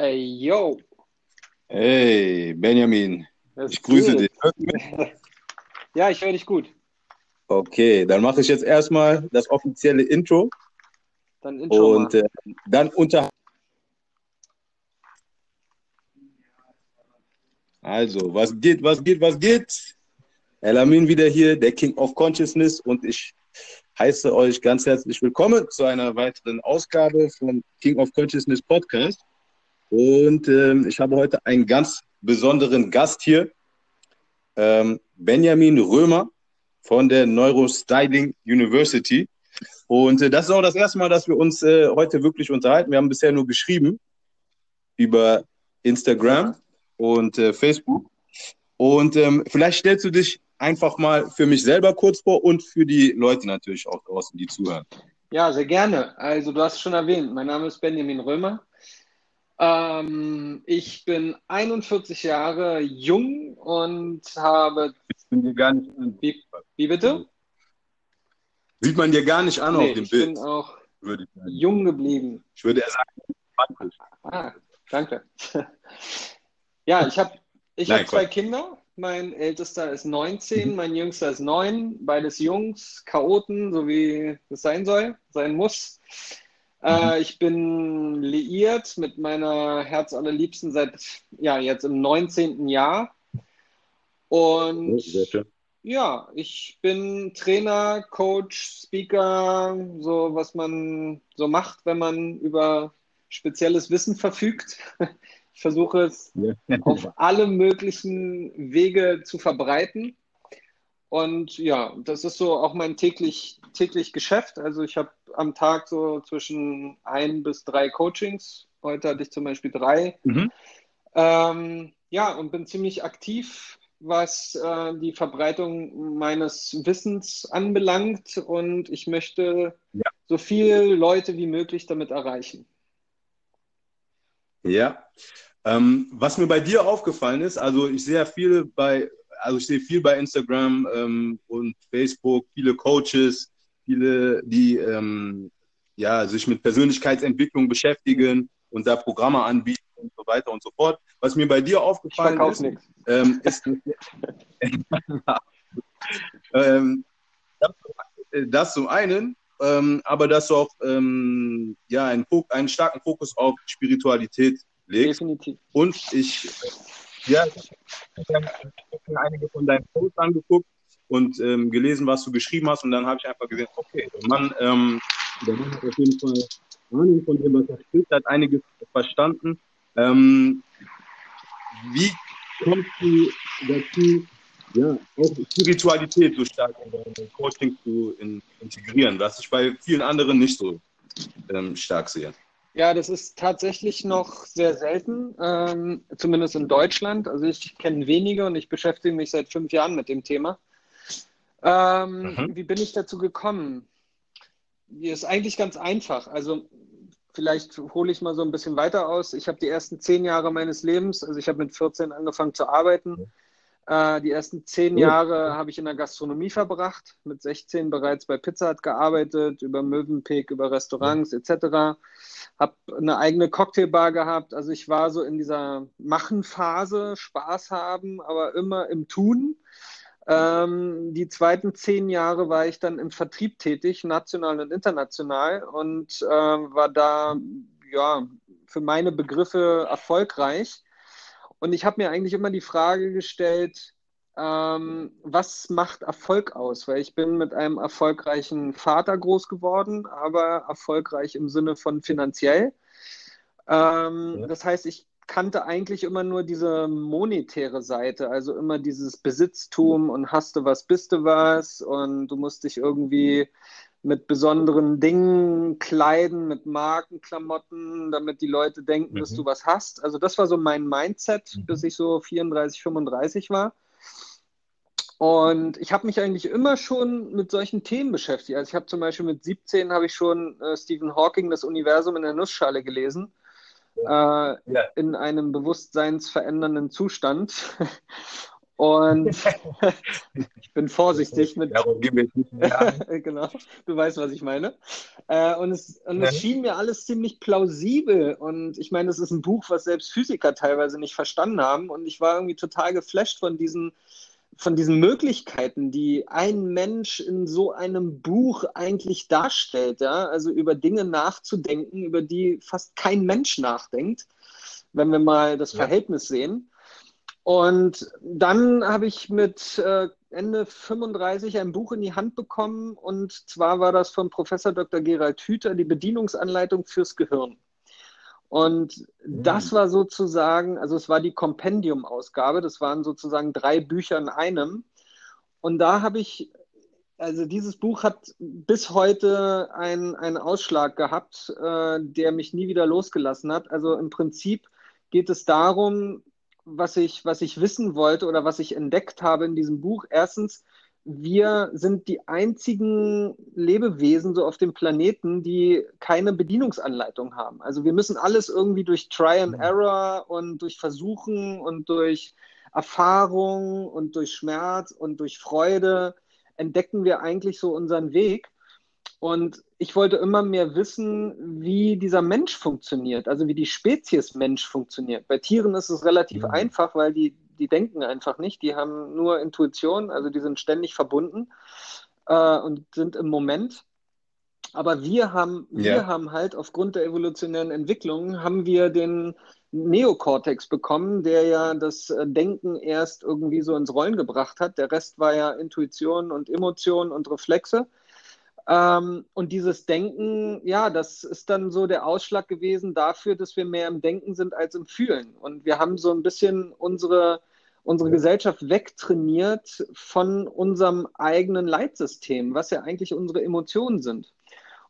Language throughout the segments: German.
Ey, yo. Hey, Benjamin. Ich grüße dich. Ja, ich höre dich gut. Okay, dann mache ich jetzt erstmal das offizielle Intro. Dann Intro. Und dann unter. Also, was geht? Elamin wieder hier, der King of Consciousness. Und ich heiße euch ganz herzlich willkommen zu einer weiteren Ausgabe vom King of Consciousness Podcast. Und ich habe heute einen ganz besonderen Gast hier, Benjamin Römer von der Neurostyling University. Und das ist auch das erste Mal, dass wir uns heute wirklich unterhalten. Wir haben bisher nur geschrieben über Instagram und Facebook. Und vielleicht stellst du dich einfach mal für mich selber kurz vor und für die Leute natürlich auch draußen, die zuhören. Ja, sehr gerne. Also du hast es schon erwähnt, mein Name ist Benjamin Römer. Ich bin 41 Jahre jung und habe... Wie bitte? Sieht man dir gar nicht an auf dem Bild. Ich bin auch jung geblieben. Ich würde eher sagen, danke. Ja, ich habe zwei Kinder. Mein ältester ist 19, mein jüngster ist 9. Beides Jungs, Chaoten, so wie es sein muss. Ich bin liiert mit meiner Herzallerliebsten seit, ja, jetzt im 19. Jahr. Und ja, ich bin Trainer, Coach, Speaker, so was man so macht, wenn man über spezielles Wissen verfügt. Ich versuche es auf alle möglichen Wege zu verbreiten. Und ja, das ist so auch mein täglich Geschäft. Also ich habe am Tag so zwischen 1 bis 3 Coachings. Heute hatte ich zum Beispiel 3. Ja, und bin ziemlich aktiv, was die Verbreitung meines Wissens anbelangt. Und ich möchte so viele Leute wie möglich damit erreichen. Ja, was mir bei dir aufgefallen ist, also ich sehe ja viel bei Instagram und Facebook, viele Coaches, viele, die sich mit Persönlichkeitsentwicklung beschäftigen und da Programme anbieten und so weiter und so fort. Was mir bei dir aufgefallen ist das zum einen, aber dass du auch einen starken Fokus auf Spiritualität legst. Definitiv. Und ich habe einige von deinen Posts angeguckt und gelesen, was du geschrieben hast, und dann habe ich einfach gesehen, okay, der Mann hat auf jeden Fall Ahnung von dem, was er spricht, hat einiges verstanden. Wie kommst du dazu, auch Spiritualität so stark in dein Coaching zu integrieren, was ich bei vielen anderen nicht so stark sehe? Ja, das ist tatsächlich noch sehr selten, zumindest in Deutschland. Also ich kenne wenige und ich beschäftige mich seit 5 Jahren mit dem Thema. Wie bin ich dazu gekommen? Ist eigentlich ganz einfach. Also vielleicht hole ich mal so ein bisschen weiter aus. Ich habe die ersten 10 Jahre meines Lebens, also ich habe mit 14 angefangen zu arbeiten. Die ersten 10 Jahre habe ich in der Gastronomie verbracht. Mit 16 bereits bei Pizza Hut gearbeitet, über Mövenpick, über Restaurants etc. Habe eine eigene Cocktailbar gehabt. Also ich war so in dieser Machenphase, Spaß haben, aber immer im Tun. Die zweiten 10 Jahre war ich dann im Vertrieb tätig, national und international, und war da für meine Begriffe erfolgreich. Und ich habe mir eigentlich immer die Frage gestellt, was macht Erfolg aus? Weil ich bin mit einem erfolgreichen Vater groß geworden, aber erfolgreich im Sinne von finanziell. Das heißt, ich kannte eigentlich immer nur diese monetäre Seite, also immer dieses Besitztum und hast du was, bist du was, und du musst dich irgendwie mit besonderen Dingen kleiden, mit Markenklamotten, damit die Leute denken, dass du was hast. Also das war so mein Mindset, bis ich so 34, 35 war. Und ich habe mich eigentlich immer schon mit solchen Themen beschäftigt. Also ich habe zum Beispiel mit 17 habe ich schon Stephen Hawking, das Universum in der Nussschale, gelesen. In einem bewusstseinsverändernden Zustand. Und ich bin vorsichtig mit. Darum gehen wir nicht mehr an. Genau, du weißt, was ich meine. Und es schien mir alles ziemlich plausibel. Und ich meine, das ist ein Buch, was selbst Physiker teilweise nicht verstanden haben. Und ich war irgendwie total geflasht von diesen Möglichkeiten, die ein Mensch in so einem Buch eigentlich darstellt, ja? Also über Dinge nachzudenken, über die fast kein Mensch nachdenkt, wenn wir mal das Verhältnis sehen. Und dann habe ich mit Ende 35 ein Buch in die Hand bekommen, und zwar war das von Professor Dr. Gerald Hüther, die Bedienungsanleitung fürs Gehirn. Und das war sozusagen, also es war die Kompendium-Ausgabe, das waren sozusagen 3 Bücher in einem. Und da habe ich, also dieses Buch hat bis heute einen Ausschlag gehabt, der mich nie wieder losgelassen hat. Also im Prinzip geht es darum, was ich wissen wollte oder was ich entdeckt habe in diesem Buch. Erstens, wir sind die einzigen Lebewesen so auf dem Planeten, die keine Bedienungsanleitung haben. Also wir müssen alles irgendwie durch Try and Error und durch Versuchen und durch Erfahrung und durch Schmerz und durch Freude entdecken wir eigentlich so unseren Weg. Und ich wollte immer mehr wissen, wie dieser Mensch funktioniert, also wie die Spezies Mensch funktioniert. Bei Tieren ist es relativ einfach, weil die denken einfach nicht, die haben nur Intuition, also die sind ständig verbunden und sind im Moment. Aber wir haben halt aufgrund der evolutionären Entwicklung, haben wir den Neokortex bekommen, der ja das Denken erst irgendwie so ins Rollen gebracht hat. Der Rest war ja Intuition und Emotion und Reflexe. Und dieses Denken, ja, das ist dann so der Ausschlag gewesen dafür, dass wir mehr im Denken sind als im Fühlen. Und wir haben so ein bisschen unsere Gesellschaft wegtrainiert von unserem eigenen Leitsystem, was ja eigentlich unsere Emotionen sind.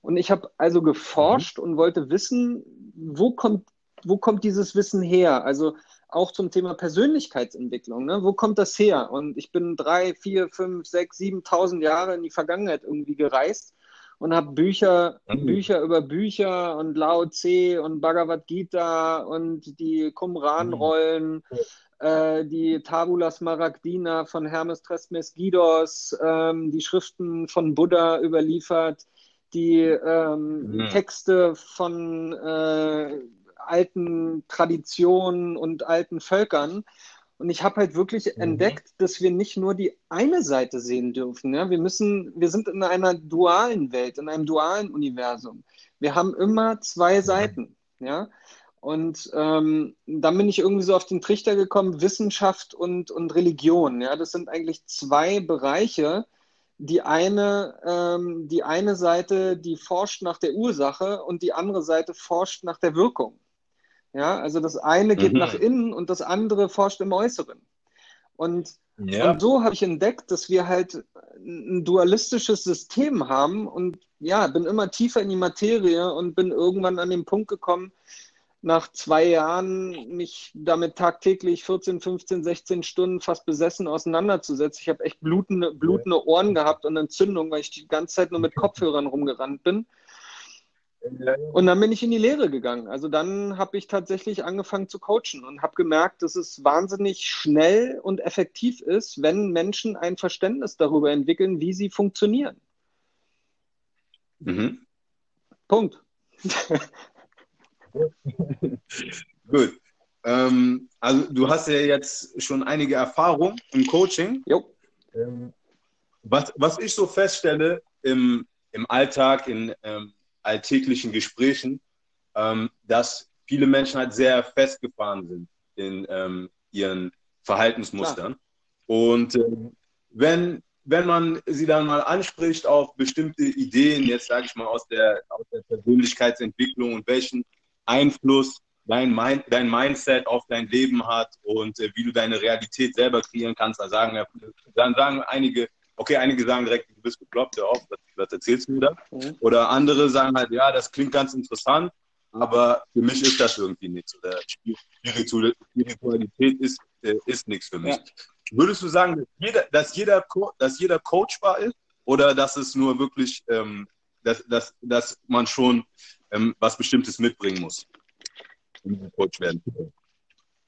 Und ich habe also geforscht und wollte wissen, wo kommt dieses Wissen her? Also auch zum Thema Persönlichkeitsentwicklung, ne? Wo kommt das her? Und ich bin 3, 4, 5, 6, 7.000 Jahre in die Vergangenheit irgendwie gereist und habe Bücher über Bücher und Lao Tse und Bhagavad Gita und die Kumran-Rollen, die Tabula Smaragdina von Hermes Tresmes Gidos, die Schriften von Buddha überliefert, die Texte von alten Traditionen und alten Völkern. Und ich habe halt wirklich entdeckt, dass wir nicht nur die eine Seite sehen dürfen. Ja? Wir sind in einer dualen Welt, in einem dualen Universum. Wir haben immer 2 Seiten. Ja? Und dann bin ich irgendwie so auf den Trichter gekommen, Wissenschaft und Religion. Ja? Das sind eigentlich 2 Bereiche. Die eine Seite, die forscht nach der Ursache, und die andere Seite forscht nach der Wirkung. Ja, also das eine geht nach innen und das andere forscht im Äußeren. Und so habe ich entdeckt, dass wir halt ein dualistisches System haben, und ja, bin immer tiefer in die Materie und bin irgendwann an den Punkt gekommen, nach 2 Jahren mich damit tagtäglich 14, 15, 16 Stunden fast besessen auseinanderzusetzen. Ich habe echt blutende Ohren gehabt und Entzündung, weil ich die ganze Zeit nur mit Kopfhörern rumgerannt bin. Und dann bin ich in die Lehre gegangen. Also dann habe ich tatsächlich angefangen zu coachen und habe gemerkt, dass es wahnsinnig schnell und effektiv ist, wenn Menschen ein Verständnis darüber entwickeln, wie sie funktionieren. Punkt. Gut. Also du hast ja jetzt schon einige Erfahrung im Coaching. Jo. Was ich so feststelle im Alltag, in alltäglichen Gesprächen, dass viele Menschen halt sehr festgefahren sind in ihren Verhaltensmustern. Klar. Und wenn man sie dann mal anspricht auf bestimmte Ideen, jetzt sage ich mal aus der Persönlichkeitsentwicklung und welchen Einfluss dein Mindset auf dein Leben hat und wie du deine Realität selber kreieren kannst, dann sagen einige, okay, einige sagen direkt, du bist bekloppt, hör auf, was erzählst du da? Oder andere sagen halt, ja, das klingt ganz interessant, aber für mich ist das irgendwie nichts. Oder Spiritualität ist nichts für mich. Ja. Würdest du sagen, dass jeder coachbar ist, oder dass es nur wirklich, dass man schon was Bestimmtes mitbringen muss, um Coach werden?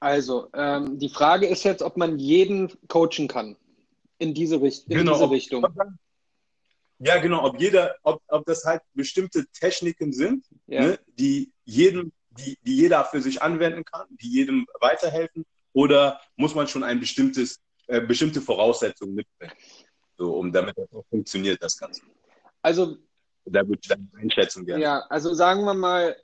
Also, die Frage ist jetzt, ob man jeden coachen kann in diese, Richtung. Ja, genau, ob das halt bestimmte Techniken sind, ja, ne, die jeder für sich anwenden kann, die jedem weiterhelfen, oder muss man schon ein bestimmte Voraussetzungen mitbringen, so, um damit das auch funktioniert, das Ganze. Also, da würde ich deine Einschätzung gerne. Ja, also sagen wir mal,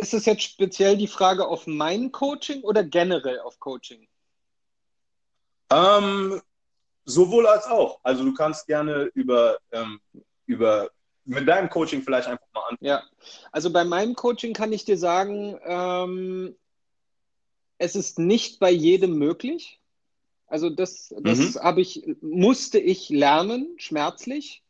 ist es jetzt speziell die Frage auf mein Coaching oder generell auf Coaching? Sowohl als auch. Also du kannst gerne mit deinem Coaching vielleicht einfach mal anfangen. Ja, also bei meinem Coaching kann ich dir sagen, es ist nicht bei jedem möglich. Also das musste ich lernen, schmerzlich.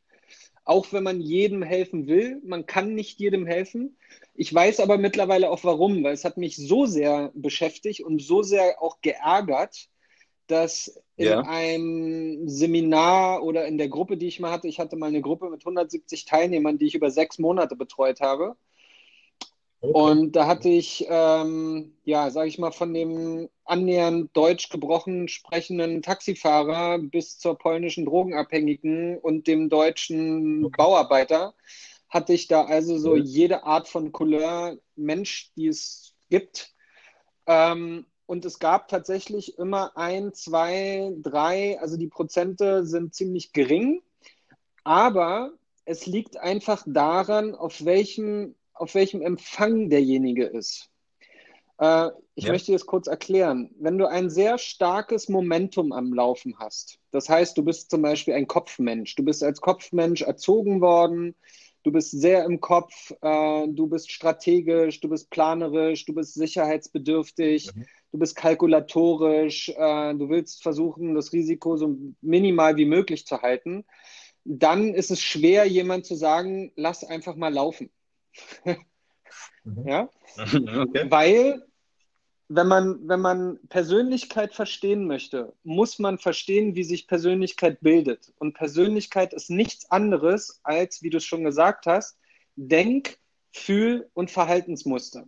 Auch wenn man jedem helfen will, man kann nicht jedem helfen. Ich weiß aber mittlerweile auch warum, weil es hat mich so sehr beschäftigt und so sehr auch geärgert, dass in einem Seminar oder in der Gruppe, die ich mal hatte, ich hatte mal eine Gruppe mit 170 Teilnehmern, die ich über 6 Monate betreut habe. Okay. Und da hatte ich, sage ich mal, von dem annähernd deutsch gebrochen sprechenden Taxifahrer bis zur polnischen Drogenabhängigen und dem deutschen Bauarbeiter, hatte ich da also so jede Art von Couleur Mensch, die es gibt. Und es gab tatsächlich immer 1, 2, 3, also die Prozente sind ziemlich gering, aber es liegt einfach daran, auf welchem Empfang derjenige ist. Ich möchte das kurz erklären. Wenn du ein sehr starkes Momentum am Laufen hast, das heißt, du bist zum Beispiel ein Kopfmensch, du bist als Kopfmensch erzogen worden, du bist sehr im Kopf, du bist strategisch, du bist planerisch, du bist sicherheitsbedürftig, du bist kalkulatorisch, du willst versuchen, das Risiko so minimal wie möglich zu halten, dann ist es schwer, jemand zu sagen, lass einfach mal laufen. Ja? Okay. Weil, wenn man Persönlichkeit verstehen möchte, muss man verstehen, wie sich Persönlichkeit bildet. Und Persönlichkeit ist nichts anderes als, wie du es schon gesagt hast, Denk-, Fühl- und Verhaltensmuster.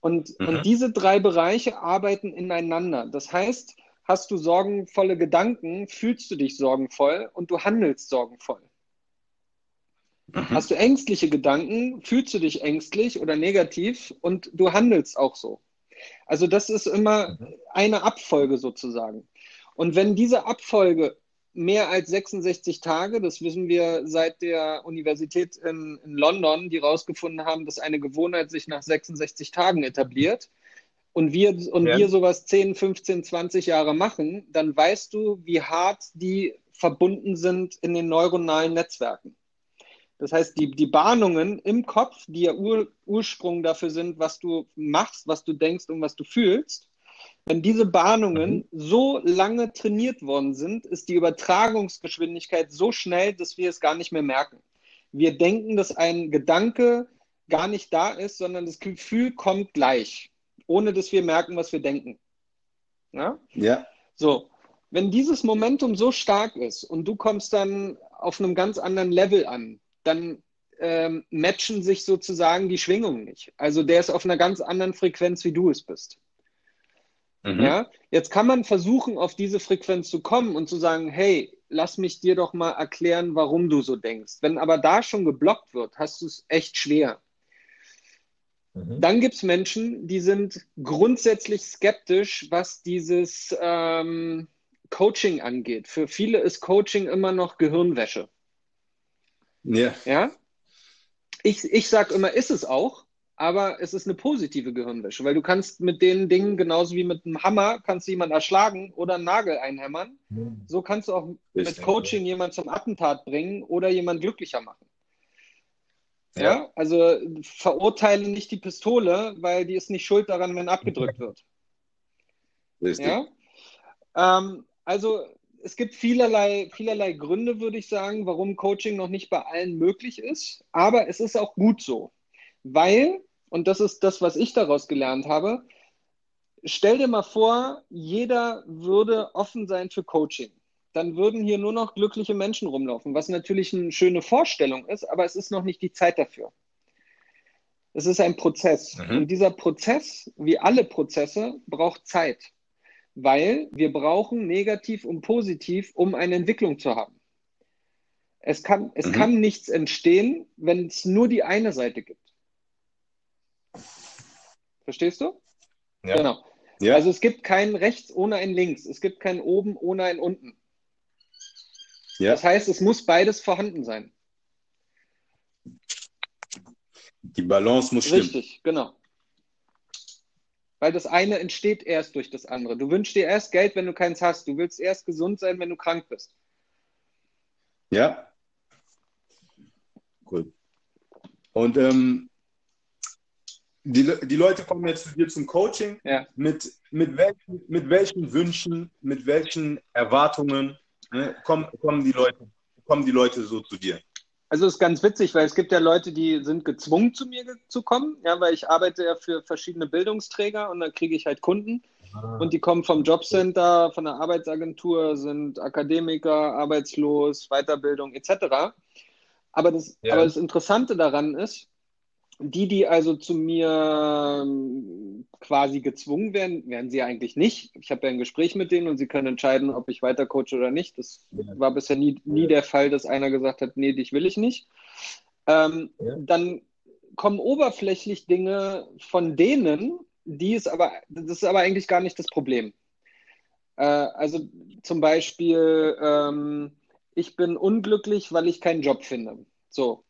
Und diese 3 Bereiche arbeiten ineinander. Das heißt, hast du sorgenvolle Gedanken, fühlst du dich sorgenvoll und du handelst sorgenvoll. Hast du ängstliche Gedanken, fühlst du dich ängstlich oder negativ und du handelst auch so. Also das ist immer eine Abfolge sozusagen. Und wenn diese Abfolge mehr als 66 Tage, das wissen wir seit der Universität in London, die rausgefunden haben, dass eine Gewohnheit sich nach 66 Tagen etabliert und wir sowas 10, 15, 20 Jahre machen, dann weißt du, wie hart die verbunden sind in den neuronalen Netzwerken. Das heißt, die Bahnungen im Kopf, die ja Ursprung dafür sind, was du machst, was du denkst und was du fühlst, wenn diese Bahnungen so lange trainiert worden sind, ist die Übertragungsgeschwindigkeit so schnell, dass wir es gar nicht mehr merken. Wir denken, dass ein Gedanke gar nicht da ist, sondern das Gefühl kommt gleich, ohne dass wir merken, was wir denken. Ja? Ja. So, wenn dieses Momentum so stark ist und du kommst dann auf einem ganz anderen Level an, dann matchen sich sozusagen die Schwingungen nicht. Also der ist auf einer ganz anderen Frequenz, wie du es bist. Mhm. Ja? Jetzt kann man versuchen, auf diese Frequenz zu kommen und zu sagen, hey, lass mich dir doch mal erklären, warum du so denkst. Wenn aber da schon geblockt wird, hast du es echt schwer. Mhm. Dann gibt es Menschen, die sind grundsätzlich skeptisch, was dieses Coaching angeht. Für viele ist Coaching immer noch Gehirnwäsche. Yeah. Ja. Ich sage immer, ist es auch, aber es ist eine positive Gehirnwäsche, weil du kannst mit den Dingen genauso wie mit einem Hammer kannst du jemanden erschlagen oder einen Nagel einhämmern. So kannst du auch mit Coaching jemanden zum Attentat bringen oder jemanden glücklicher machen. Ja, also verurteile nicht die Pistole, weil die ist nicht schuld daran, wenn abgedrückt wird. Richtig. Ja? Also es gibt vielerlei Gründe, würde ich sagen, warum Coaching noch nicht bei allen möglich ist. Aber es ist auch gut so. Weil, und das ist das, was ich daraus gelernt habe, stell dir mal vor, jeder würde offen sein für Coaching. Dann würden hier nur noch glückliche Menschen rumlaufen, was natürlich eine schöne Vorstellung ist, aber es ist noch nicht die Zeit dafür. Es ist ein Prozess. Mhm. Und dieser Prozess, wie alle Prozesse, braucht Zeit. Weil wir brauchen negativ und positiv, um eine Entwicklung zu haben. Es kann nichts entstehen, wenn es nur die eine Seite gibt. Verstehst du? Ja. Genau. Ja. Also es gibt kein Rechts ohne ein Links. Es gibt kein Oben ohne ein Unten. Ja. Das heißt, es muss beides vorhanden sein. Die Balance muss stimmen. Richtig, genau. Weil das eine entsteht erst durch das andere. Du wünschst dir erst Geld, wenn du keins hast. Du willst erst gesund sein, wenn du krank bist. Ja. Cool. Und die Leute kommen jetzt zu dir zum Coaching. Ja. Mit welchen Wünschen, mit welchen Erwartungen, ne, kommen die Leute so zu dir? Also es ist ganz witzig, weil es gibt ja Leute, die sind gezwungen, zu mir zu kommen, ja, weil ich arbeite ja für verschiedene Bildungsträger und dann kriege ich halt Kunden und die kommen vom Jobcenter, von der Arbeitsagentur, sind Akademiker, arbeitslos, Weiterbildung etc. Aber das Interessante daran ist, die also zu mir quasi gezwungen werden, werden sie eigentlich nicht. Ich habe ja ein Gespräch mit denen und sie können entscheiden, ob ich weiter coache oder nicht. Das war bisher nie der Fall, dass einer gesagt hat, nee, dich will ich nicht. Dann kommen oberflächlich Dinge von denen, das ist aber eigentlich gar nicht das Problem. Also zum Beispiel, ich bin unglücklich, weil ich keinen Job finde. So.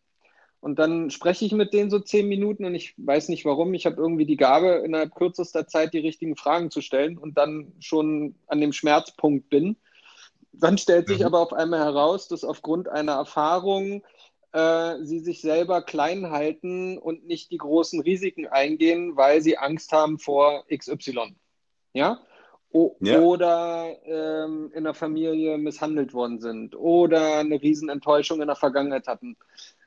Und dann spreche ich mit denen so 10 Minuten und ich weiß nicht warum, ich habe irgendwie die Gabe, innerhalb kürzester Zeit die richtigen Fragen zu stellen und dann schon an dem Schmerzpunkt bin. Dann stellt sich aber auf einmal heraus, dass aufgrund einer Erfahrung sie sich selber klein halten und nicht die großen Risiken eingehen, weil sie Angst haben vor XY. Ja? Oder in der Familie misshandelt worden sind oder eine Riesenenttäuschung in der Vergangenheit hatten.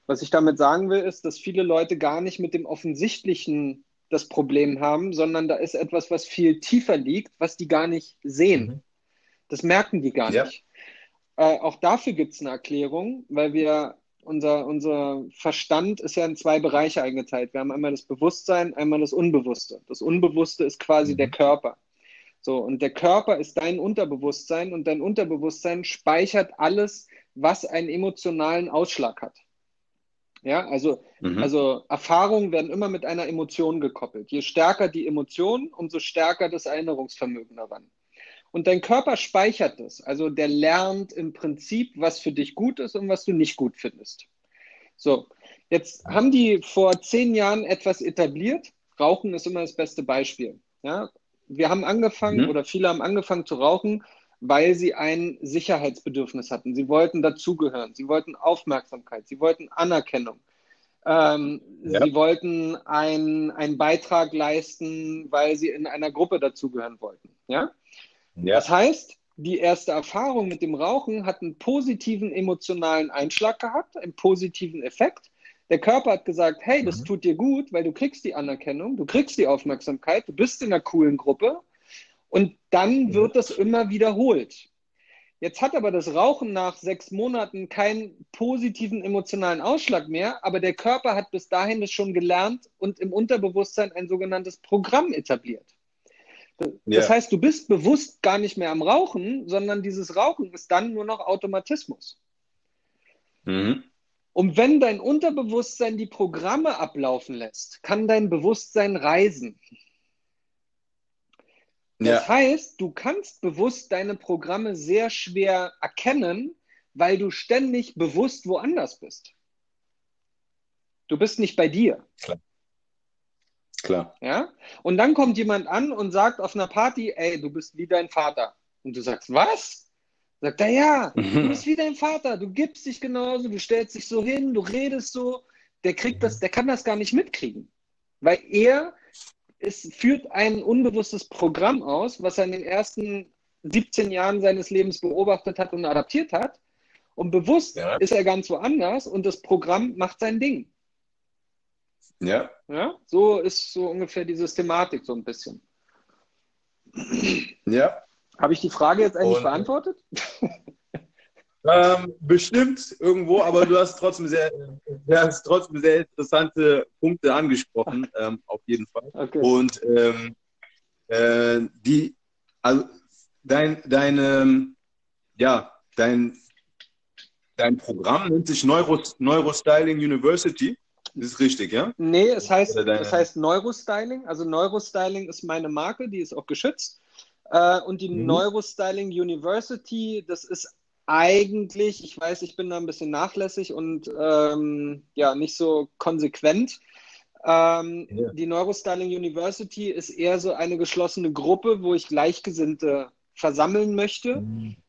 Was ich damit sagen will, ist, dass viele Leute gar nicht mit dem Offensichtlichen das Problem haben, sondern da ist etwas, was viel tiefer liegt, was die gar nicht sehen. Mhm. Das merken die gar nicht. Auch dafür gibt es eine Erklärung, weil unser Verstand ist ja in 2 Bereiche eingeteilt. Wir haben einmal das Bewusstsein, einmal das Unbewusste. Das Unbewusste ist quasi der Körper. So, und der Körper ist dein Unterbewusstsein und dein Unterbewusstsein speichert alles, was einen emotionalen Ausschlag hat. Ja, also Erfahrungen werden immer mit einer Emotion gekoppelt. Je stärker die Emotion, umso stärker das Erinnerungsvermögen daran. Und dein Körper speichert das. Also der lernt im Prinzip, was für dich gut ist und was du nicht gut findest. So, jetzt haben die vor 10 Jahren etwas etabliert. Rauchen ist immer das beste Beispiel. Ja, wir haben angefangen oder viele haben angefangen zu rauchen, weil sie ein Sicherheitsbedürfnis hatten. Sie wollten dazugehören, sie wollten Aufmerksamkeit, sie wollten Anerkennung. Sie wollten einen Beitrag leisten, weil sie in einer Gruppe dazugehören wollten. Ja? Ja. Das heißt, die erste Erfahrung mit dem Rauchen hat einen positiven emotionalen Einschlag gehabt, einen positiven Effekt. Der Körper hat gesagt, hey, das tut dir gut, weil du kriegst die Anerkennung, du kriegst die Aufmerksamkeit, du bist in einer coolen Gruppe. Und dann wird das immer wiederholt. Jetzt hat aber das Rauchen nach 6 Monaten keinen positiven emotionalen Ausschlag mehr, aber der Körper hat bis dahin das schon gelernt und im Unterbewusstsein ein sogenanntes Programm etabliert. Das heißt, du bist bewusst gar nicht mehr am Rauchen, sondern dieses Rauchen ist dann nur noch Automatismus. Mhm. Und wenn dein Unterbewusstsein die Programme ablaufen lässt, kann dein Bewusstsein reisen. Das heißt, du kannst bewusst deine Programme sehr schwer erkennen, weil du ständig bewusst woanders bist. Du bist nicht bei dir. Klar. Ja? Und dann kommt jemand an und sagt auf einer Party, ey, du bist wie dein Vater. Und du sagst, was? Sagt er, ja, du bist wie dein Vater. Du gibst dich genauso, du stellst dich so hin, du redest so. Der kann das gar nicht mitkriegen, weil es führt ein unbewusstes Programm aus, was er in den ersten 17 Jahren seines Lebens beobachtet hat und adaptiert hat. Und bewusst ist er ganz woanders und das Programm macht sein Ding. Ja. So ist so ungefähr die Systematik so ein bisschen. Ja. Habe ich die Frage jetzt eigentlich beantwortet? Bestimmt irgendwo, aber du hast trotzdem sehr interessante Punkte angesprochen, auf jeden Fall. Okay. Und dein Programm nennt sich Neurostyling University. Das ist richtig, ja? Nee, es heißt Neurostyling. Also Neurostyling ist meine Marke, die ist auch geschützt. Und die Neurostyling University, das ist eigentlich, ich weiß, ich bin da ein bisschen nachlässig und nicht so konsequent. Die Neurostyling University ist eher so eine geschlossene Gruppe, wo ich Gleichgesinnte versammeln möchte,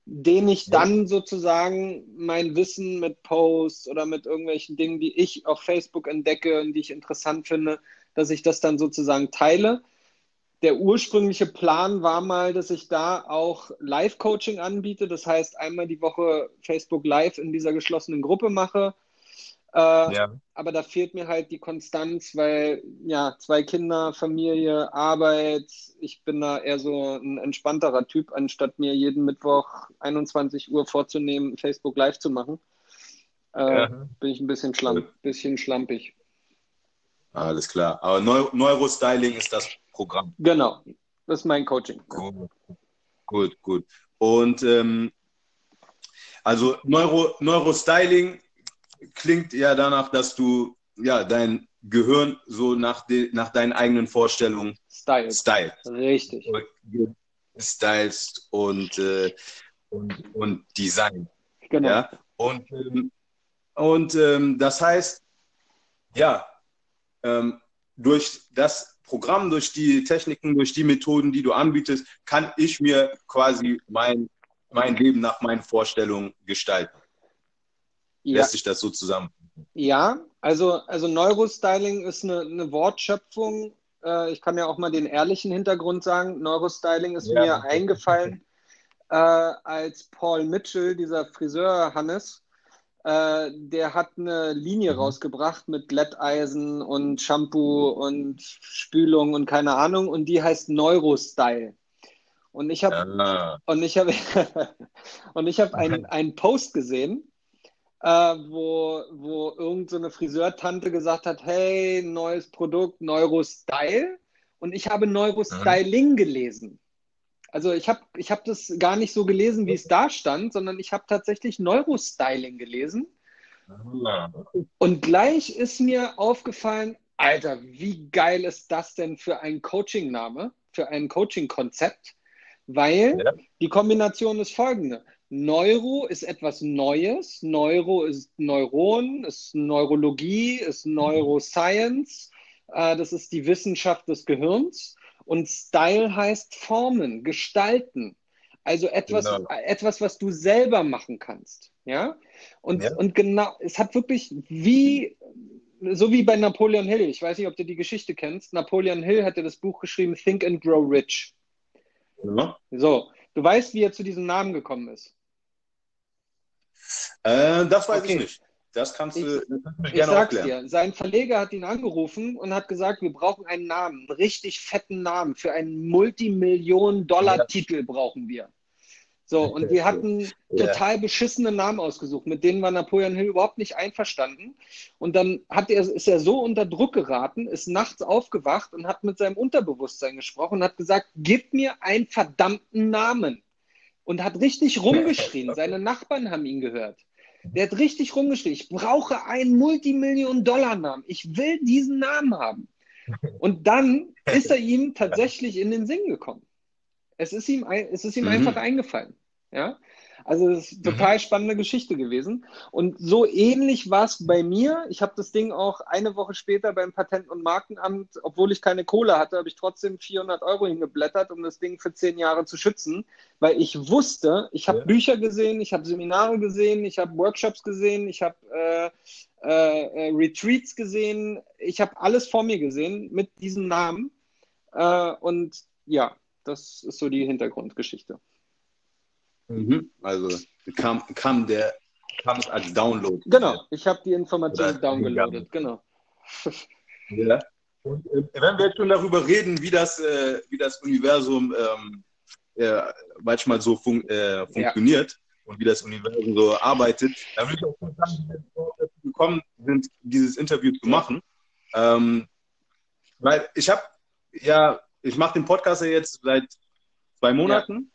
denen ich dann sozusagen mein Wissen mit Posts oder mit irgendwelchen Dingen, die ich auf Facebook entdecke und die ich interessant finde, dass ich das dann sozusagen teile. Der ursprüngliche Plan war mal, dass ich da auch Live-Coaching anbiete. Das heißt, einmal die Woche Facebook Live in dieser geschlossenen Gruppe mache. Aber da fehlt mir halt die Konstanz, weil 2 Kinder, Familie, Arbeit, ich bin da eher so ein entspannterer Typ, anstatt mir jeden Mittwoch 21 Uhr vorzunehmen, Facebook Live zu machen. Bin ich ein bisschen schlampig. Alles klar. Aber Neurostyling ist das Programm. Genau, das ist mein Coaching. Gut. Und also Neurostyling klingt ja danach, dass du dein Gehirn so nach deinen eigenen Vorstellungen stylst. Richtig. Stylst und Design. Genau. Ja? Und das heißt, durch das Programm, durch die Techniken, durch die Methoden, die du anbietest, kann ich mir quasi mein Leben nach meinen Vorstellungen gestalten. Lässt sich das so zusammen? Ja, also Neurostyling ist eine Wortschöpfung. Ich kann ja auch mal den ehrlichen Hintergrund sagen. Neurostyling ist mir eingefallen, als Paul Mitchell, dieser Friseur Hannes, der hat eine Linie rausgebracht mit Glätteisen und Shampoo und Spülung und keine Ahnung, und die heißt Neurostyle. Und ich habe einen Post gesehen, wo irgendeine Friseurtante gesagt hat, hey, neues Produkt, Neurostyle. Und ich habe Neurostyling gelesen. Also ich hab das gar nicht so gelesen, wie es da stand, sondern ich habe tatsächlich Neurostyling gelesen. Und gleich ist mir aufgefallen, Alter, wie geil ist das denn für einen Coaching-Name, für ein Coaching-Konzept? Weil die Kombination ist folgende. Neuro ist etwas Neues. Neuro ist Neuron, ist Neurologie, ist Neuroscience. Das ist die Wissenschaft des Gehirns. Und Style heißt Formen, Gestalten. Also etwas, was du selber machen kannst. Ja? Und genau, es hat wirklich so wie bei Napoleon Hill. Ich weiß nicht, ob du die Geschichte kennst. Napoleon Hill hatte das Buch geschrieben, Think and Grow Rich. Ja. So, du weißt, wie er zu diesem Namen gekommen ist? Das weiß ich nicht. Das kannst du mir gerne erklären. Dir, sein Verleger hat ihn angerufen und hat gesagt, wir brauchen einen Namen, einen richtig fetten Namen. Für einen Multimillionen-Dollar-Titel brauchen wir. So, und wir hatten total beschissene Namen ausgesucht, mit denen war Napoleon Hill überhaupt nicht einverstanden. Und dann ist er so unter Druck geraten, ist nachts aufgewacht und hat mit seinem Unterbewusstsein gesprochen und hat gesagt, gib mir einen verdammten Namen. Und hat richtig rumgeschrien. Seine Nachbarn haben ihn gehört. Der hat richtig rumgeschrien, ich brauche einen Multimillionen-Dollar-Namen. Ich will diesen Namen haben. Und dann ist er ihm tatsächlich in den Sinn gekommen. Es ist ihm einfach eingefallen. Ja? Also es ist eine total spannende Geschichte gewesen. Und so ähnlich war es bei mir. Ich habe das Ding auch eine Woche später beim Patent- und Markenamt, obwohl ich keine Kohle hatte, habe ich trotzdem 400 Euro hingeblättert, um das Ding für 10 Jahre zu schützen. Weil ich wusste, ich habe Bücher gesehen, ich habe Seminare gesehen, ich habe Workshops gesehen, ich habe Retreats gesehen. Ich habe alles vor mir gesehen mit diesem Namen. Das ist so die Hintergrundgeschichte. Also kam es als Download. Genau, ich habe die Informationen downgeloadet, genau. Ja. Und wenn wir jetzt schon darüber reden, wie das Universum manchmal so funktioniert, und wie das Universum so arbeitet. Da würde ich auch kurz sagen, wie wir dazu gekommen sind, dieses Interview zu machen. Weil ich habe, ja, ich mache den Podcast ja jetzt seit 2 Monaten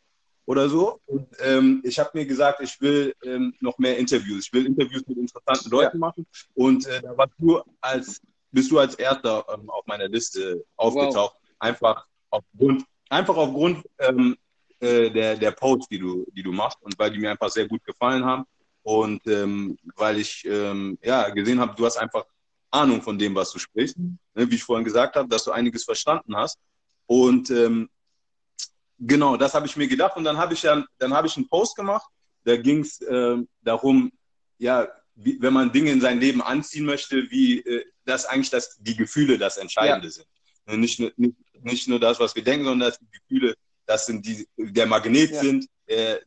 oder so. Und ich habe mir gesagt, ich will noch mehr Interviews. Ich will Interviews mit interessanten Leuten machen. Und da warst du bist du als Erster auf meiner Liste aufgetaucht. Wow. Einfach aufgrund der Posts, die du machst, und weil die mir einfach sehr gut gefallen haben. Und weil ich gesehen habe, du hast einfach Ahnung von dem, was du sprichst. Ne, wie ich vorhin gesagt habe, dass du einiges verstanden hast. Und genau, das habe ich mir gedacht. Und dann habe ich einen Post gemacht. Da ging es darum, ja, wie, wenn man Dinge in sein Leben anziehen möchte, wie das eigentlich die Gefühle das Entscheidende sind. Nicht nur das, was wir denken, sondern dass die Gefühle, das sind die, der Magnet sind,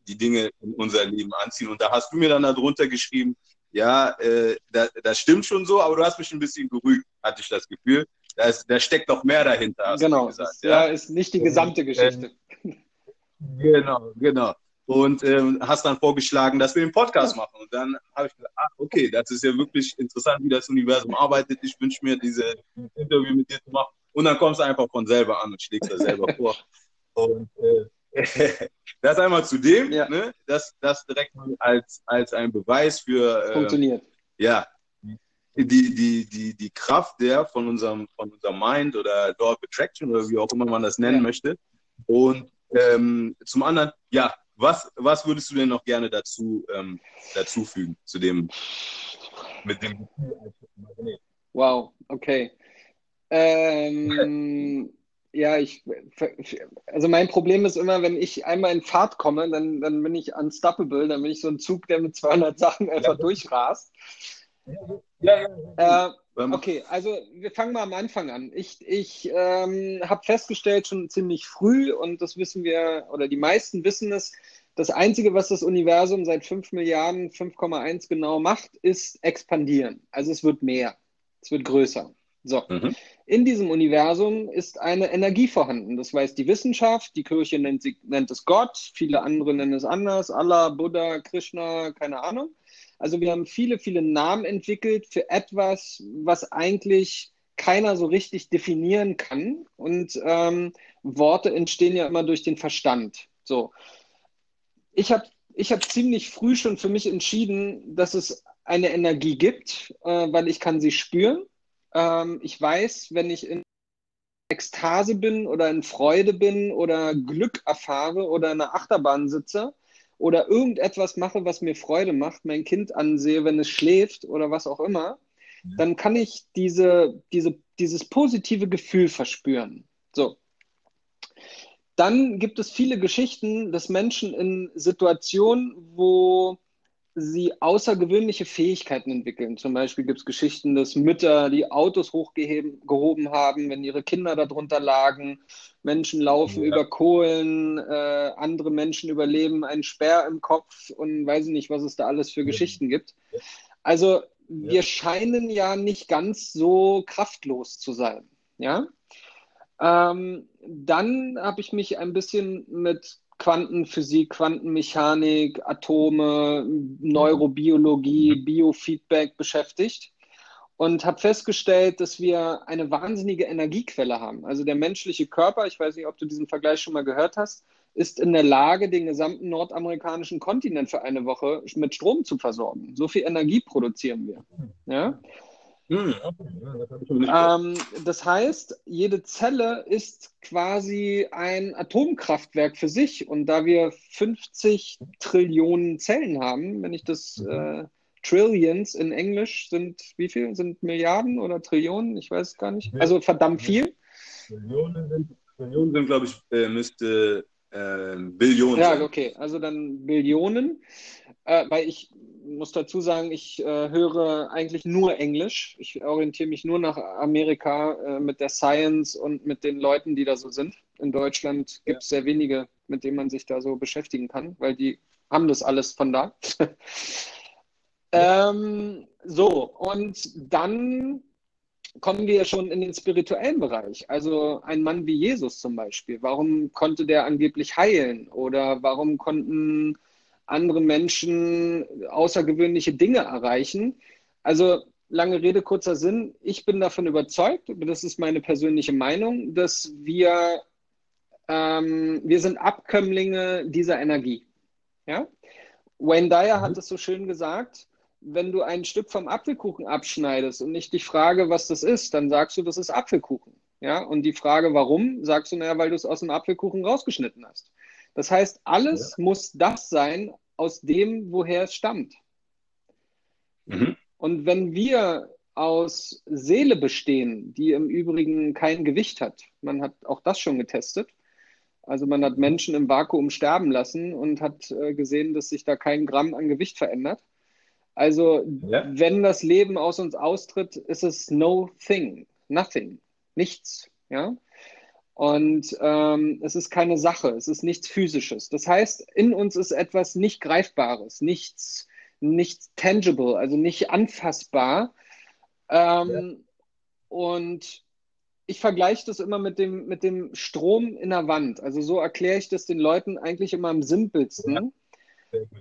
die Dinge in unser Leben anziehen. Und da hast du mir dann darunter geschrieben, das stimmt schon so, aber du hast mich ein bisschen gerügt, hatte ich das Gefühl. Da steckt doch mehr dahinter, hast du gesagt. Ist nicht die gesamte Geschichte. Genau. Und hast dann vorgeschlagen, dass wir den Podcast machen. Und dann habe ich gesagt, okay, das ist ja wirklich interessant, wie das Universum arbeitet. Ich wünsche mir, dieses Interview mit dir zu machen. Und dann kommst du einfach von selber an und schlägst das selber vor. Und das einmal zu dem, ne? Das direkt als ein Beweis für funktioniert. Die Kraft von unserem Mind oder Law of Attraction oder wie auch immer man das nennen möchte. Und zum anderen, was würdest du denn noch gerne dazu fügen zu dem mit dem? Wow, okay. Also mein Problem ist immer, wenn ich einmal in Fahrt komme, dann bin ich unstoppable, dann bin ich so ein Zug, der mit 200 Sachen einfach durchrast. Okay, also wir fangen mal am Anfang an. Ich habe festgestellt, schon ziemlich früh, und das wissen wir, oder die meisten wissen es, das Einzige, was das Universum seit 5,1 Milliarden genau macht, ist expandieren. Also es wird mehr, es wird größer. So. Mhm. In diesem Universum ist eine Energie vorhanden. Das weiß die Wissenschaft, die Kirche nennt es Gott, viele andere nennen es anders, Allah, Buddha, Krishna, keine Ahnung. Also wir haben viele, viele Namen entwickelt für etwas, was eigentlich keiner so richtig definieren kann. Und Worte entstehen ja immer durch den Verstand. So. Ich hab ziemlich früh schon für mich entschieden, dass es eine Energie gibt, weil ich kann sie spüren. Ich weiß, wenn ich in Ekstase bin oder in Freude bin oder Glück erfahre oder in einer Achterbahn sitze oder irgendetwas mache, was mir Freude macht, mein Kind ansehe, wenn es schläft oder was auch immer, dann kann ich dieses positive Gefühl verspüren. So. Dann gibt es viele Geschichten, dass Menschen in Situationen, wo sie außergewöhnliche Fähigkeiten entwickeln. Zum Beispiel gibt es Geschichten, dass Mütter die Autos hochgehoben haben, wenn ihre Kinder darunter lagen. Menschen laufen über Kohlen, andere Menschen überleben einen Speer im Kopf und weiß nicht, was es da alles für Geschichten gibt. Also wir scheinen ja nicht ganz so kraftlos zu sein. Ja? Dann habe ich mich ein bisschen mit Quantenphysik, Quantenmechanik, Atome, Neurobiologie, Biofeedback beschäftigt und habe festgestellt, dass wir eine wahnsinnige Energiequelle haben. Also der menschliche Körper, ich weiß nicht, ob du diesen Vergleich schon mal gehört hast, ist in der Lage, den gesamten nordamerikanischen Kontinent für eine Woche mit Strom zu versorgen. So viel Energie produzieren wir. Ja? Das heißt, jede Zelle ist quasi ein Atomkraftwerk für sich. Und da wir 50 Trillionen Zellen haben, wenn ich das Trillions in Englisch sind, wie viel? Sind Milliarden oder Trillionen? Ich weiß gar nicht. Also verdammt viel. Trillionen sind glaube ich, müsste Billionen. Ja, okay. Also dann Billionen. Weil ich muss dazu sagen, ich höre eigentlich nur Englisch. Ich orientiere mich nur nach Amerika mit der Science und mit den Leuten, die da so sind. In Deutschland gibt es sehr wenige, mit denen man sich da so beschäftigen kann, weil die haben das alles von da. Und dann kommen wir schon in den spirituellen Bereich. Also ein Mann wie Jesus zum Beispiel. Warum konnte der angeblich heilen? Oder warum konnten andere Menschen außergewöhnliche Dinge erreichen. Also lange Rede, kurzer Sinn. Ich bin davon überzeugt, das ist meine persönliche Meinung, dass wir sind Abkömmlinge dieser Energie. Ja? Wayne Dyer hat es so schön gesagt, wenn du ein Stück vom Apfelkuchen abschneidest und ich dich frage, was das ist, dann sagst du, das ist Apfelkuchen. Ja? Und die Frage, warum, sagst du, naja, weil du es aus dem Apfelkuchen rausgeschnitten hast. Das heißt, alles muss das sein, aus dem, woher es stammt. Mhm. Und wenn wir aus Seele bestehen, die im Übrigen kein Gewicht hat, man hat auch das schon getestet, also man hat Menschen im Vakuum sterben lassen und hat gesehen, dass sich da kein Gramm an Gewicht verändert. Also wenn das Leben aus uns austritt, ist es no thing, nothing, nichts. Ja? Und es ist keine Sache, es ist nichts Physisches. Das heißt, in uns ist etwas nicht Greifbares, nichts tangible, also nicht anfassbar. Und ich vergleiche das immer mit dem Strom in der Wand. Also so erkläre ich das den Leuten eigentlich immer am simpelsten.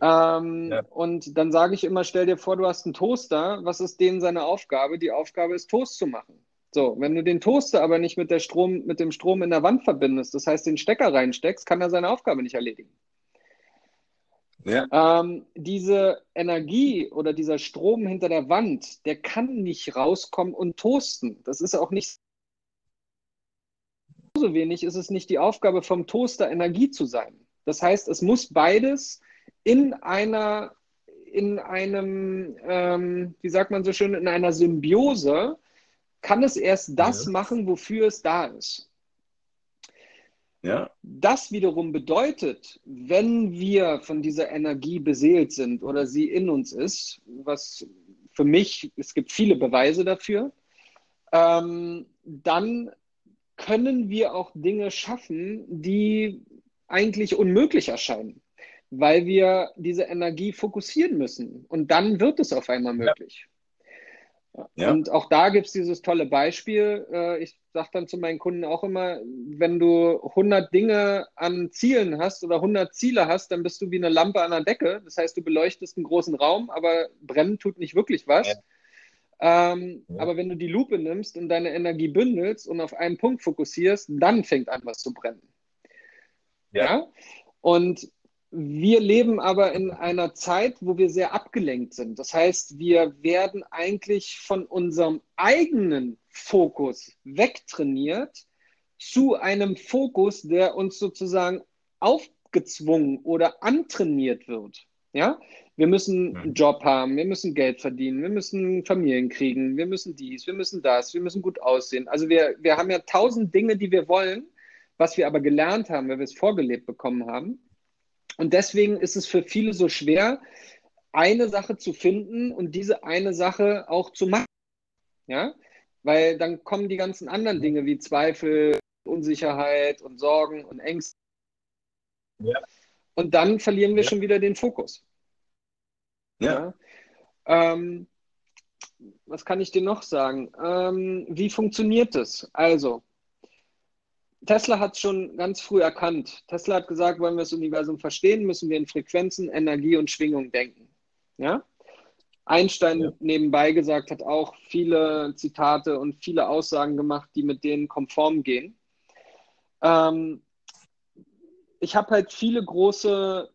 Ja. Und dann sage ich immer, stell dir vor, du hast einen Toaster. Was ist denen seine Aufgabe? Die Aufgabe ist, Toast zu machen. So, wenn du den Toaster aber nicht mit dem Strom in der Wand verbindest, das heißt, den Stecker reinsteckst, kann er seine Aufgabe nicht erledigen. Ja. Diese Energie oder dieser Strom hinter der Wand, der kann nicht rauskommen und toasten. Das ist auch nicht so wenig, ist es nicht die Aufgabe vom Toaster, Energie zu sein. Das heißt, es muss beides in einem, wie sagt man so schön, in einer Symbiose, kann es erst das machen, wofür es da ist. Ja. Das wiederum bedeutet, wenn wir von dieser Energie beseelt sind oder sie in uns ist, was für mich, es gibt viele Beweise dafür, dann können wir auch Dinge schaffen, die eigentlich unmöglich erscheinen, weil wir diese Energie fokussieren müssen und dann wird es auf einmal möglich. Ja. Und auch da gibt es dieses tolle Beispiel. Ich sage dann zu meinen Kunden auch immer, wenn du 100 Dinge an Zielen hast oder 100 Ziele hast, dann bist du wie eine Lampe an der Decke. Das heißt, du beleuchtest einen großen Raum, aber brennen tut nicht wirklich was. Ja. Aber wenn du die Lupe nimmst und deine Energie bündelst und auf einen Punkt fokussierst, dann fängt an, was zu brennen. Ja? Und wir leben aber in einer Zeit, wo wir sehr abgelenkt sind. Das heißt, wir werden eigentlich von unserem eigenen Fokus wegtrainiert zu einem Fokus, der uns sozusagen aufgezwungen oder antrainiert wird. Ja? Wir müssen einen Job haben, wir müssen Geld verdienen, wir müssen Familien kriegen, wir müssen dies, wir müssen das, wir müssen gut aussehen. Also wir haben ja 1000 Dinge, die wir wollen, was wir aber gelernt haben, weil wir es vorgelebt bekommen haben. Und deswegen ist es für viele so schwer, eine Sache zu finden und diese eine Sache auch zu machen. Ja? Weil dann kommen die ganzen anderen Dinge wie Zweifel, Unsicherheit und Sorgen und Ängste. Ja. Und dann verlieren wir schon wieder den Fokus. Ja. Was kann ich dir noch sagen? Wie funktioniert das? Also, Tesla hat es schon ganz früh erkannt. Tesla hat gesagt, wollen wir das Universum verstehen, müssen wir in Frequenzen, Energie und Schwingung denken. Ja? Einstein nebenbei gesagt hat auch viele Zitate und viele Aussagen gemacht, die mit denen konform gehen. Ich habe halt viele große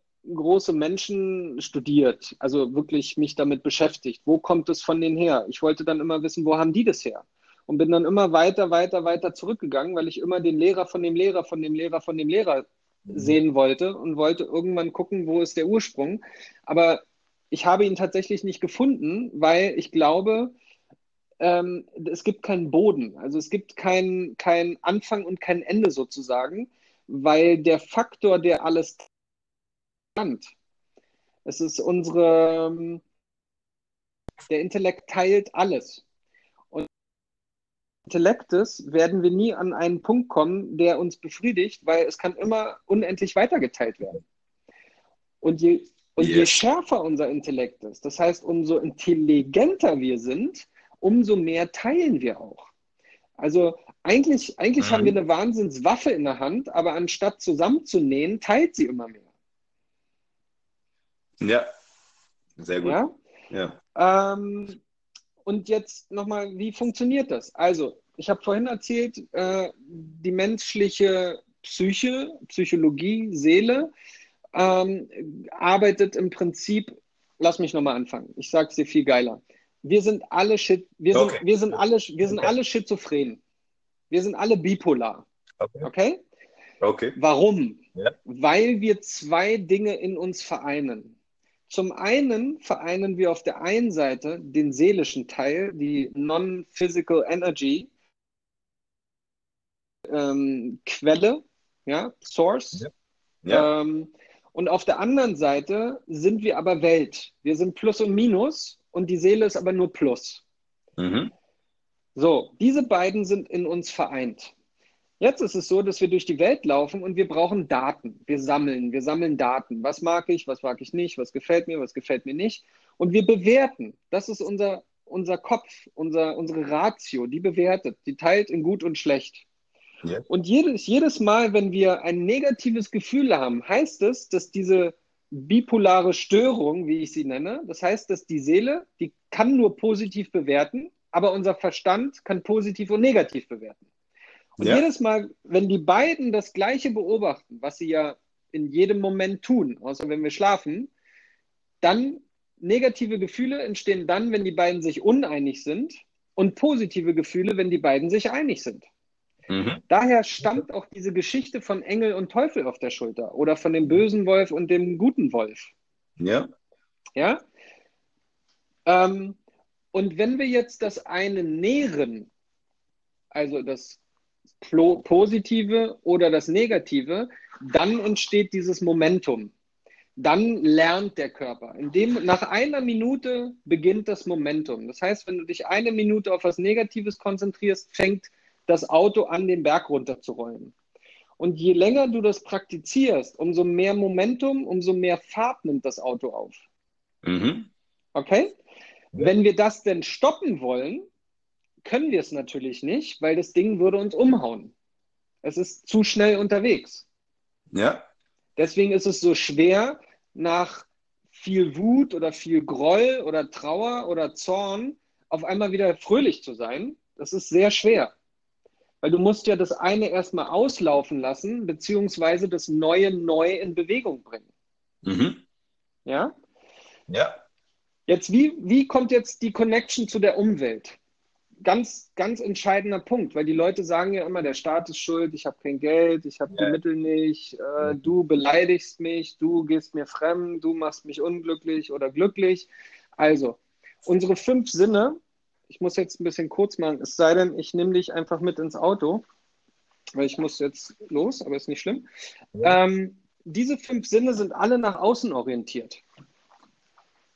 Menschen studiert, also wirklich mich damit beschäftigt. Wo kommt es von denen her? Ich wollte dann immer wissen, wo haben die das her? Und bin dann immer weiter zurückgegangen, weil ich immer den Lehrer von dem Lehrer von dem Lehrer von dem Lehrer sehen wollte und wollte irgendwann gucken, wo ist der Ursprung. Aber ich habe ihn tatsächlich nicht gefunden, weil ich glaube, es gibt keinen Boden. Also es gibt kein Anfang und kein Ende sozusagen, weil der Faktor, der alles teilt, es ist der Intellekt teilt alles. Intellektes werden wir nie an einen Punkt kommen, der uns befriedigt, weil es kann immer unendlich weitergeteilt werden. Und je schärfer unser Intellekt ist, das heißt, umso intelligenter wir sind, umso mehr teilen wir auch. Also eigentlich haben wir eine Wahnsinnswaffe in der Hand, aber anstatt zusammenzunähen, teilt sie immer mehr. Ja, sehr gut. Ja? Ja. Und jetzt nochmal, wie funktioniert das? Also, ich habe vorhin erzählt, die menschliche Psyche, Psychologie, Seele arbeitet im Prinzip, lass mich nochmal anfangen, ich sage es dir viel geiler. Wir sind alle schizophren. Wir sind alle bipolar. Okay? Warum? Ja. Weil wir zwei Dinge in uns vereinen. Zum einen vereinen wir auf der einen Seite den seelischen Teil, die Non-Physical Energy, Quelle, ja, Source. Ja. Und auf der anderen Seite sind wir aber Welt. Wir sind Plus und Minus und die Seele ist aber nur Plus. Mhm. So, diese beiden sind in uns vereint. Jetzt ist es so, dass wir durch die Welt laufen und wir brauchen Daten. Wir sammeln Daten. Was mag ich, was mag ich nicht, was gefällt mir nicht. Und wir bewerten. Das ist unser Kopf, unsere Ratio, die bewertet. Die teilt in gut und schlecht. Yeah. Und jedes Mal, wenn wir ein negatives Gefühl haben, heißt es, dass diese bipolare Störung, wie ich sie nenne, das heißt, dass die Seele, die kann nur positiv bewerten, aber unser Verstand kann positiv und negativ bewerten. Und jedes Mal, wenn die beiden das Gleiche beobachten, was sie ja in jedem Moment tun, außer wenn wir schlafen, dann negative Gefühle entstehen dann, wenn die beiden sich uneinig sind und positive Gefühle, wenn die beiden sich einig sind. Mhm. Daher stammt auch diese Geschichte von Engel und Teufel auf der Schulter oder von dem bösen Wolf und dem guten Wolf. Ja? Und wenn wir jetzt das eine nähren, also das Positive oder das Negative, dann entsteht dieses Momentum. Dann lernt der Körper. Nach einer Minute beginnt das Momentum. Das heißt, wenn du dich eine Minute auf was Negatives konzentrierst, fängt das Auto an, den Berg runterzurollen. Und je länger du das praktizierst, umso mehr Momentum, umso mehr Fahrt nimmt das Auto auf. Mhm. Okay? Ja. Wenn wir das denn stoppen wollen, können wir es natürlich nicht, weil das Ding würde uns umhauen. Es ist zu schnell unterwegs. Ja. Deswegen ist es so schwer, nach viel Wut oder viel Groll oder Trauer oder Zorn auf einmal wieder fröhlich zu sein. Das ist sehr schwer. Weil du musst ja das eine erstmal auslaufen lassen, beziehungsweise das Neue neu in Bewegung bringen. Mhm. Ja? Ja. Jetzt, wie kommt jetzt die Connection zu der Umwelt? Ganz, ganz entscheidender Punkt, weil die Leute sagen ja immer, der Staat ist schuld, ich habe kein Geld, ich habe die Mittel nicht, du beleidigst mich, du gehst mir fremd, du machst mich unglücklich oder glücklich. Also, unsere 5 Sinne, ich muss jetzt ein bisschen kurz machen, es sei denn, ich nehme dich einfach mit ins Auto, weil ich muss jetzt los, aber ist nicht schlimm. Ja. Diese 5 Sinne sind alle nach außen orientiert.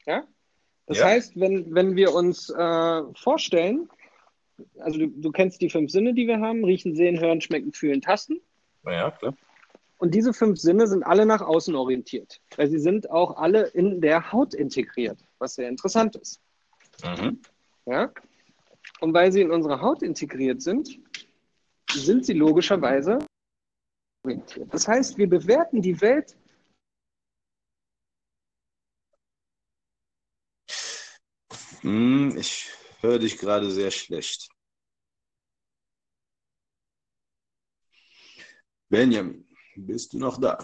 Ja? Das heißt, wenn wir uns vorstellen, also du kennst die 5 Sinne, die wir haben, riechen, sehen, hören, schmecken, fühlen, tasten. Ja, klar. Und diese 5 Sinne sind alle nach außen orientiert, weil sie sind auch alle in der Haut integriert, was sehr interessant ist. Mhm. Ja? Und weil sie in unserer Haut integriert sind, sind sie logischerweise orientiert. Das heißt, wir bewerten die Welt. Ich höre dich gerade sehr schlecht. Benjamin, bist du noch da?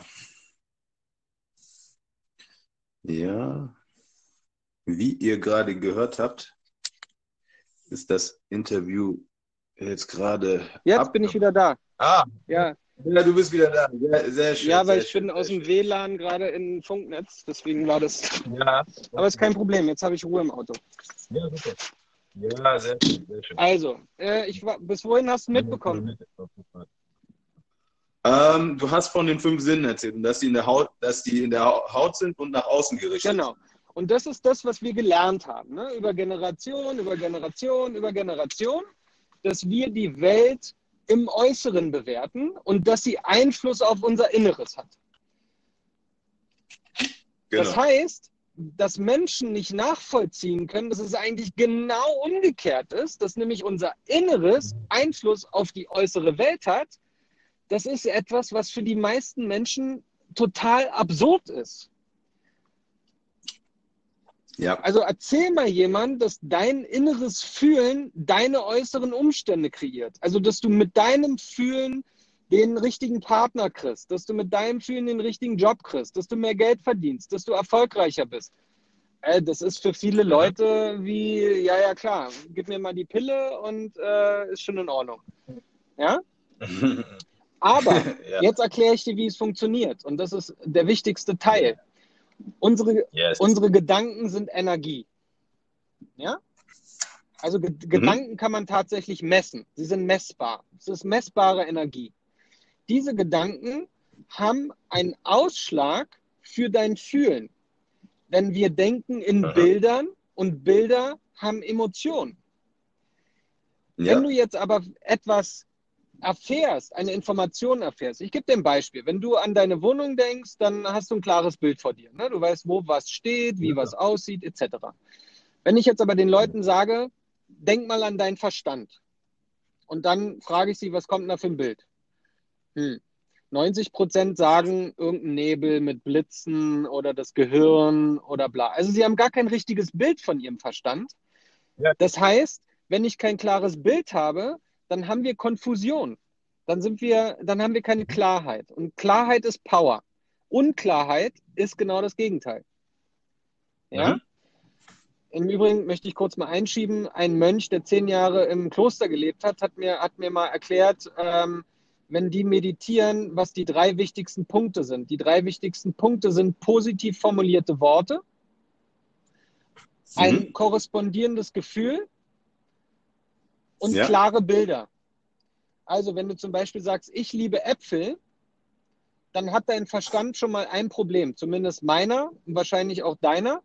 Ja. Wie ihr gerade gehört habt, ist das Interview jetzt gerade... Jetzt bin ich wieder da. Ah, ja. Ja, du bist wieder da. Ja, sehr schön. Ja, weil ich bin aus dem WLAN gerade im Funknetz, deswegen war das... Ja. Aber ist kein Problem, jetzt habe ich Ruhe im Auto. Ja, super. Ja, sehr schön, sehr schön. Also, bis wohin hast du mitbekommen? Du hast von den 5 Sinnen erzählt, und dass die in der Haut sind und nach außen gerichtet. Genau. Und das ist das, was wir gelernt haben, ne? Über Generation, über Generation, über Generation, dass wir die Welt im Äußeren bewerten und dass sie Einfluss auf unser Inneres hat. Genau. Das heißt, dass Menschen nicht nachvollziehen können, dass es eigentlich genau umgekehrt ist, dass nämlich unser Inneres Einfluss auf die äußere Welt hat. Das ist etwas, was für die meisten Menschen total absurd ist. Ja. Also erzähl mal jemand, dass dein inneres Fühlen deine äußeren Umstände kreiert. Also dass du mit deinem Fühlen den richtigen Partner kriegst, dass du mit deinem Fühlen den richtigen Job kriegst, dass du mehr Geld verdienst, dass du erfolgreicher bist. Das ist für viele Leute wie, ja klar, gib mir mal die Pille und ist schon in Ordnung. Ja? Aber ja. Jetzt erkläre ich dir, wie es funktioniert. Und das ist der wichtigste Teil. Unsere Gedanken sind Energie. Ja? Also Gedanken kann man tatsächlich messen. Sie sind messbar. Es ist messbare Energie. Diese Gedanken haben einen Ausschlag für dein Fühlen. Denn wir denken in Bildern und Bilder haben Emotionen. Ja. Wenn du jetzt aber etwas erfährst, eine Information erfährst. Ich gebe dir ein Beispiel. Wenn du an deine Wohnung denkst, dann hast du ein klares Bild vor dir. Ne? Du weißt, wo was steht, wie was aussieht, etc. Wenn ich jetzt aber den Leuten sage, denk mal an deinen Verstand. Und dann frage ich sie, was kommt denn da für ein Bild? 90% sagen, irgendein Nebel mit Blitzen oder das Gehirn oder bla. Also sie haben gar kein richtiges Bild von ihrem Verstand. Ja. Das heißt, wenn ich kein klares Bild habe, dann haben wir Konfusion. Dann haben wir keine Klarheit. Und Klarheit ist Power. Unklarheit ist genau das Gegenteil. Ja? Mhm. Im Übrigen möchte ich kurz mal einschieben, ein Mönch, der 10 Jahre im Kloster gelebt hat, hat mir mal erklärt, wenn die meditieren, was die 3 wichtigsten Punkte sind. Die 3 wichtigsten Punkte sind positiv formulierte Worte, ein korrespondierendes Gefühl, und klare Bilder. Also wenn du zum Beispiel sagst, ich liebe Äpfel, dann hat dein Verstand schon mal ein Problem, zumindest meiner und wahrscheinlich auch deiner.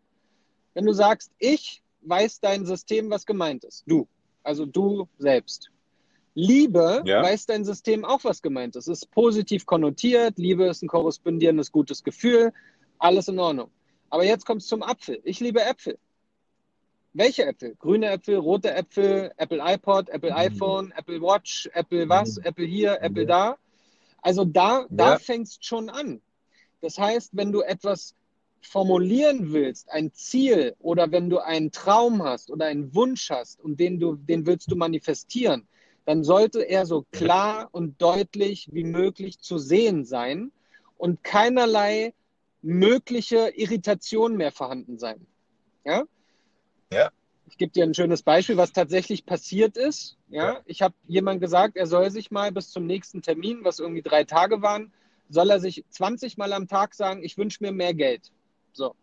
Wenn du sagst, ich, weiß dein System, was gemeint ist. Du, also du selbst. Liebe, weiß dein System auch, was gemeint ist. Es ist positiv konnotiert, Liebe ist ein korrespondierendes gutes Gefühl, alles in Ordnung. Aber jetzt kommst du zum Apfel. Ich liebe Äpfel. Welche Äpfel? Grüne Äpfel, rote Äpfel, Apple iPod, Apple iPhone, Apple Watch, Apple was, Apple hier, Apple da. Also da fängst schon an. Das heißt, wenn du etwas formulieren willst, ein Ziel oder wenn du einen Traum hast oder einen Wunsch hast und den willst du manifestieren, dann sollte er so klar und deutlich wie möglich zu sehen sein und keinerlei mögliche Irritation mehr vorhanden sein. Ja? Ja. Ich gebe dir ein schönes Beispiel, was tatsächlich passiert ist. Ja? Ich habe jemandem gesagt, er soll sich mal bis zum nächsten Termin, was irgendwie 3 Tage waren, soll er sich 20 Mal am Tag sagen, ich wünsche mir mehr Geld. So.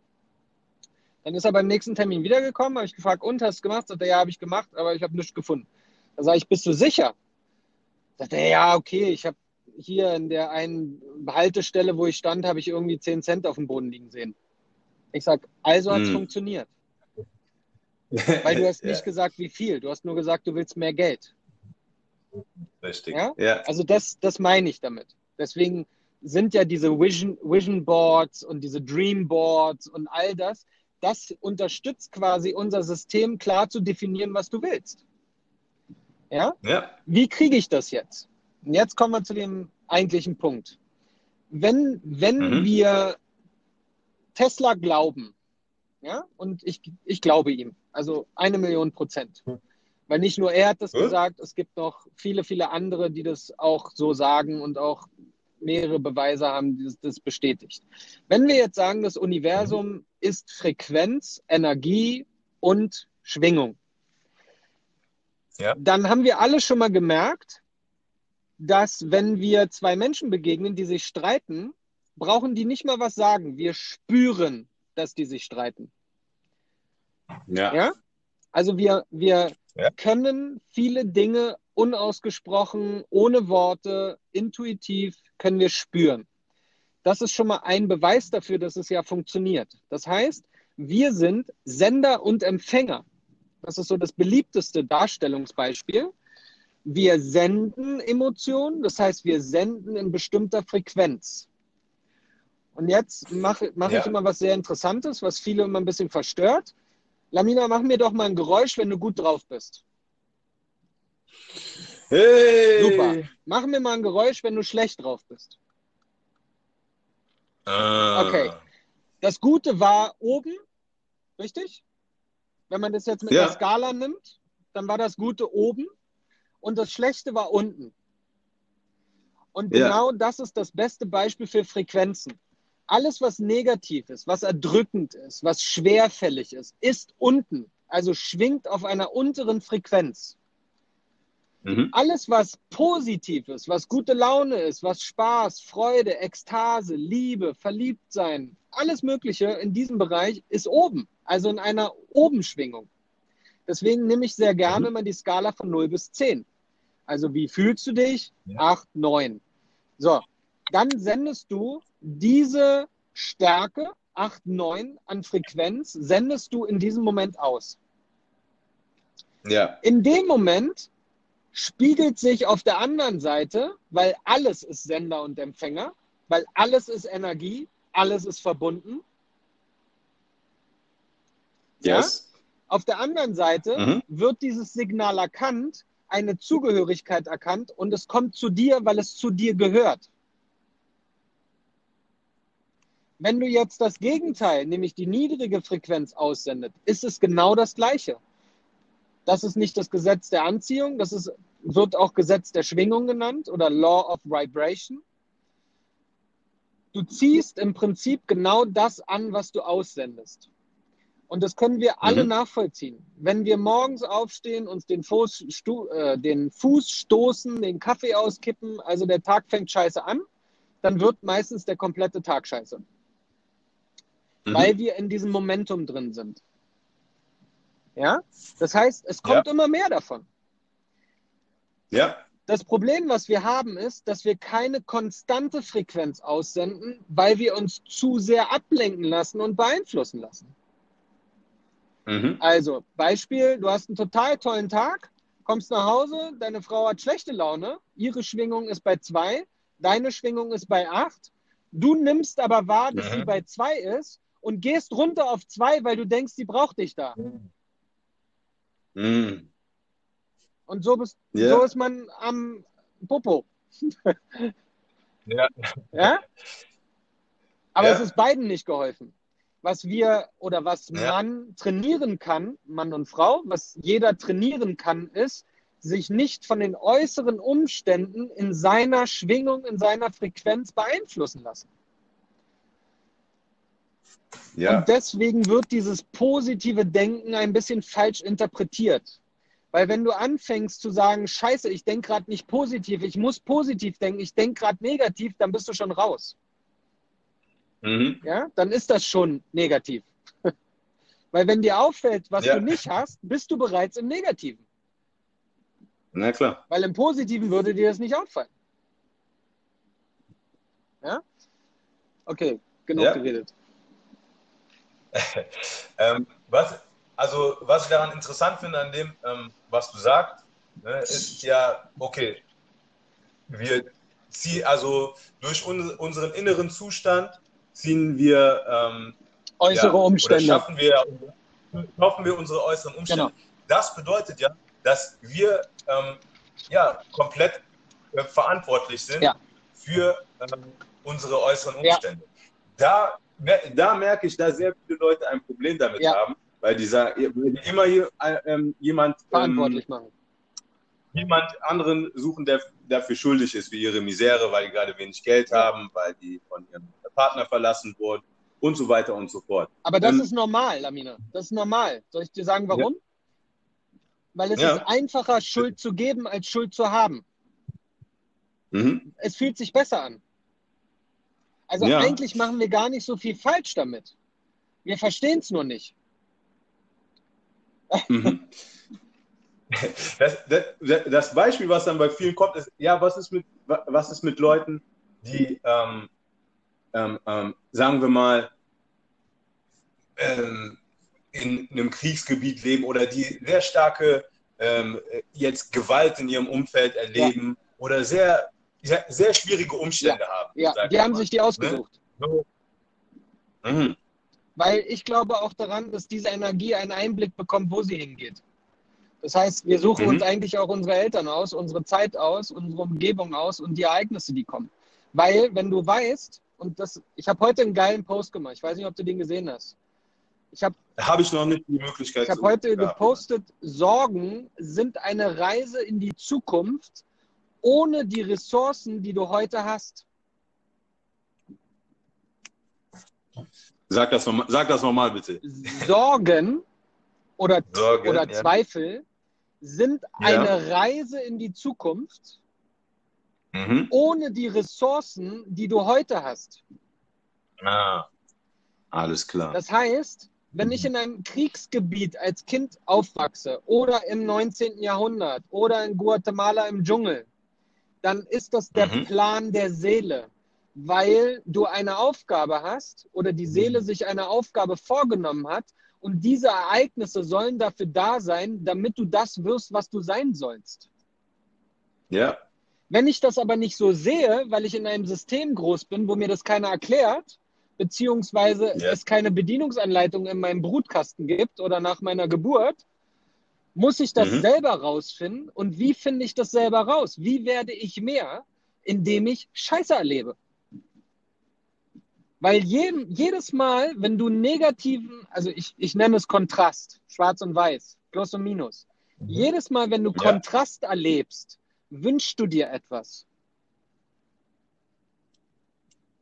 Dann ist er beim nächsten Termin wiedergekommen, habe ich gefragt, und, hast du gemacht? Sagt er, ja, habe ich gemacht, aber ich habe nichts gefunden. Da sage ich, bist du sicher? Sagt er, ja, okay, ich habe hier in der einen Haltestelle, wo ich stand, habe ich irgendwie 10 Cent auf dem Boden liegen sehen. Ich sage, also hat es funktioniert. Weil du hast nicht gesagt, wie viel. Du hast nur gesagt, du willst mehr Geld. Richtig. Ja? Ja. Also das meine ich damit. Deswegen sind ja diese Vision Boards und diese Dream Boards und all das, das unterstützt quasi unser System, klar zu definieren, was du willst. Ja? Ja. Wie kriege ich das jetzt? Und jetzt kommen wir zu dem eigentlichen Punkt. Wenn wir Tesla glauben, ja, und ich glaube ihm, also 1 Million %. Weil nicht nur er hat das gesagt, es gibt noch viele, viele andere, die das auch so sagen und auch mehrere Beweise haben, die das bestätigt. Wenn wir jetzt sagen, das Universum ist Frequenz, Energie und Schwingung, dann haben wir alle schon mal gemerkt, dass wenn wir 2 Menschen begegnen, die sich streiten, brauchen die nicht mal was sagen. Wir spüren, dass die sich streiten. Ja. Ja? Also wir können viele Dinge unausgesprochen, ohne Worte, intuitiv können wir spüren. Das ist schon mal ein Beweis dafür, dass es ja funktioniert. Das heißt, wir sind Sender und Empfänger. Das ist so das beliebteste Darstellungsbeispiel. Wir senden Emotionen, das heißt, wir senden in bestimmter Frequenz. Und jetzt mache ich immer was sehr Interessantes, was viele immer ein bisschen verstört. Lamina, mach mir doch mal ein Geräusch, wenn du gut drauf bist. Hey. Super. Mach mir mal ein Geräusch, wenn du schlecht drauf bist. Okay. Das Gute war oben, Richtig? Wenn man das jetzt mit der Skala nimmt, dann war das Gute oben und das Schlechte war unten. Und genau das ist das beste Beispiel für Frequenzen. Alles, was negativ ist, was erdrückend ist, was schwerfällig ist, ist unten. Also schwingt auf einer unteren Frequenz. Mhm. Alles, was positiv ist, was gute Laune ist, was Spaß, Freude, Ekstase, Liebe, Verliebtsein, alles Mögliche in diesem Bereich ist oben. Also in einer Obenschwingung. Deswegen nehme ich sehr gerne immer die Skala von 0 bis 10. Also wie fühlst du dich? Ja. 8, 9. So, dann sendest du diese Stärke, 8, 9 an Frequenz, sendest du in diesem Moment aus. Ja. In dem Moment spiegelt sich auf der anderen Seite, weil alles ist Sender und Empfänger, weil alles ist Energie, alles ist verbunden. Yes. Ja? Auf der anderen Seite wird dieses Signal erkannt, eine Zugehörigkeit erkannt und es kommt zu dir, weil es zu dir gehört. Wenn du jetzt das Gegenteil, nämlich die niedrige Frequenz aussendet, ist es genau das Gleiche. Das ist nicht das Gesetz der Anziehung, das ist, wird auch Gesetz der Schwingung genannt oder Law of Vibration. Du ziehst im Prinzip genau das an, was du aussendest. Und das können wir alle nachvollziehen. Wenn wir morgens aufstehen, uns den Fuß stoßen, den Kaffee auskippen, also der Tag fängt scheiße an, dann wird meistens der komplette Tag scheiße. Weil wir in diesem Momentum drin sind. Ja? Das heißt, es kommt immer mehr davon. Ja. Das Problem, was wir haben, ist, dass wir keine konstante Frequenz aussenden, weil wir uns zu sehr ablenken lassen und beeinflussen lassen. Mhm. Also, Beispiel, du hast einen total tollen Tag, kommst nach Hause, deine Frau hat schlechte Laune, ihre Schwingung ist bei 2, deine Schwingung ist bei 8, du nimmst aber wahr, dass sie bei 2 ist und gehst runter auf 2, weil du denkst, sie braucht dich da. Mhm. Und so ist man am Popo. Ja? Aber es ist beiden nicht geholfen. Was wir oder was man trainieren kann, Mann und Frau, was jeder trainieren kann, ist, sich nicht von den äußeren Umständen in seiner Schwingung, in seiner Frequenz beeinflussen lassen. Ja. Und deswegen wird dieses positive Denken ein bisschen falsch interpretiert. Weil wenn du anfängst zu sagen, scheiße, ich denke gerade nicht positiv, ich muss positiv denken, ich denke gerade negativ, dann bist du schon raus. Ja, dann ist das schon negativ. Weil wenn dir auffällt, was du nicht hast, bist du bereits im Negativen. Na klar. Weil im Positiven würde dir das nicht auffallen. Ja? Okay, genug geredet. Was ich daran interessant finde, an dem, was du sagst, ne, ist ja, okay, wir ziehen also durch unseren inneren Zustand ziehen wir äußere Umstände. Schaffen wir unsere äußeren Umstände. Genau. Das bedeutet ja, dass wir komplett verantwortlich sind für unsere äußeren Umstände. Ja. Da merke ich, dass sehr viele Leute ein Problem damit haben, weil die immer jemand verantwortlich machen. Jemand anderen suchen, der dafür schuldig ist, für ihre Misere, weil die gerade wenig Geld haben, weil die von ihrem Partner verlassen wurden und so weiter und so fort. Aber das ist normal, Lamina. Das ist normal. Soll ich dir sagen, warum? Ja. Weil es ist einfacher, Schuld zu geben, als Schuld zu haben. Mhm. Es fühlt sich besser an. Also eigentlich machen wir gar nicht so viel falsch damit. Wir verstehen es nur nicht. Mhm. Das Beispiel, was dann bei vielen kommt, ist, was ist mit Leuten, die, sagen wir mal, in einem Kriegsgebiet leben oder die sehr starke Gewalt in ihrem Umfeld erleben oder sehr, sehr, sehr schwierige Umstände haben. Ja, die haben sich die ausgesucht. Ne? So. Mhm. Weil ich glaube auch daran, dass diese Energie einen Einblick bekommt, wo sie hingeht. Das heißt, wir suchen uns eigentlich auch unsere Eltern aus, unsere Zeit aus, unsere Umgebung aus und die Ereignisse, die kommen. Weil, wenn du weißt, ich habe heute einen geilen Post gemacht, ich weiß nicht, ob du den gesehen hast. Habe ich noch nicht die Möglichkeit. Ich habe heute gepostet, Sorgen sind eine Reise in die Zukunft ohne die Ressourcen, die du heute hast. Sag das nochmal bitte. Sorgen oder Zweifel sind eine Reise in die Zukunft ohne die Ressourcen, die du heute hast. Ah, alles klar. Das heißt, wenn ich in einem Kriegsgebiet als Kind aufwachse oder im 19. Jahrhundert oder in Guatemala im Dschungel, dann ist das der Plan der Seele, weil du eine Aufgabe hast oder die Seele sich eine Aufgabe vorgenommen hat und diese Ereignisse sollen dafür da sein, damit du das wirst, was du sein sollst. Ja. Wenn ich das aber nicht so sehe, weil ich in einem System groß bin, wo mir das keiner erklärt, beziehungsweise es keine Bedienungsanleitung in meinem Brutkasten gibt oder nach meiner Geburt, muss ich das selber rausfinden. Und wie finde ich das selber raus? Wie werde ich mehr, indem ich Scheiße erlebe? Weil jedes Mal, wenn du negativen, also ich nenne es Kontrast, schwarz und weiß, Plus und Minus. Jedes Mal, wenn du Kontrast erlebst, wünschst du dir etwas.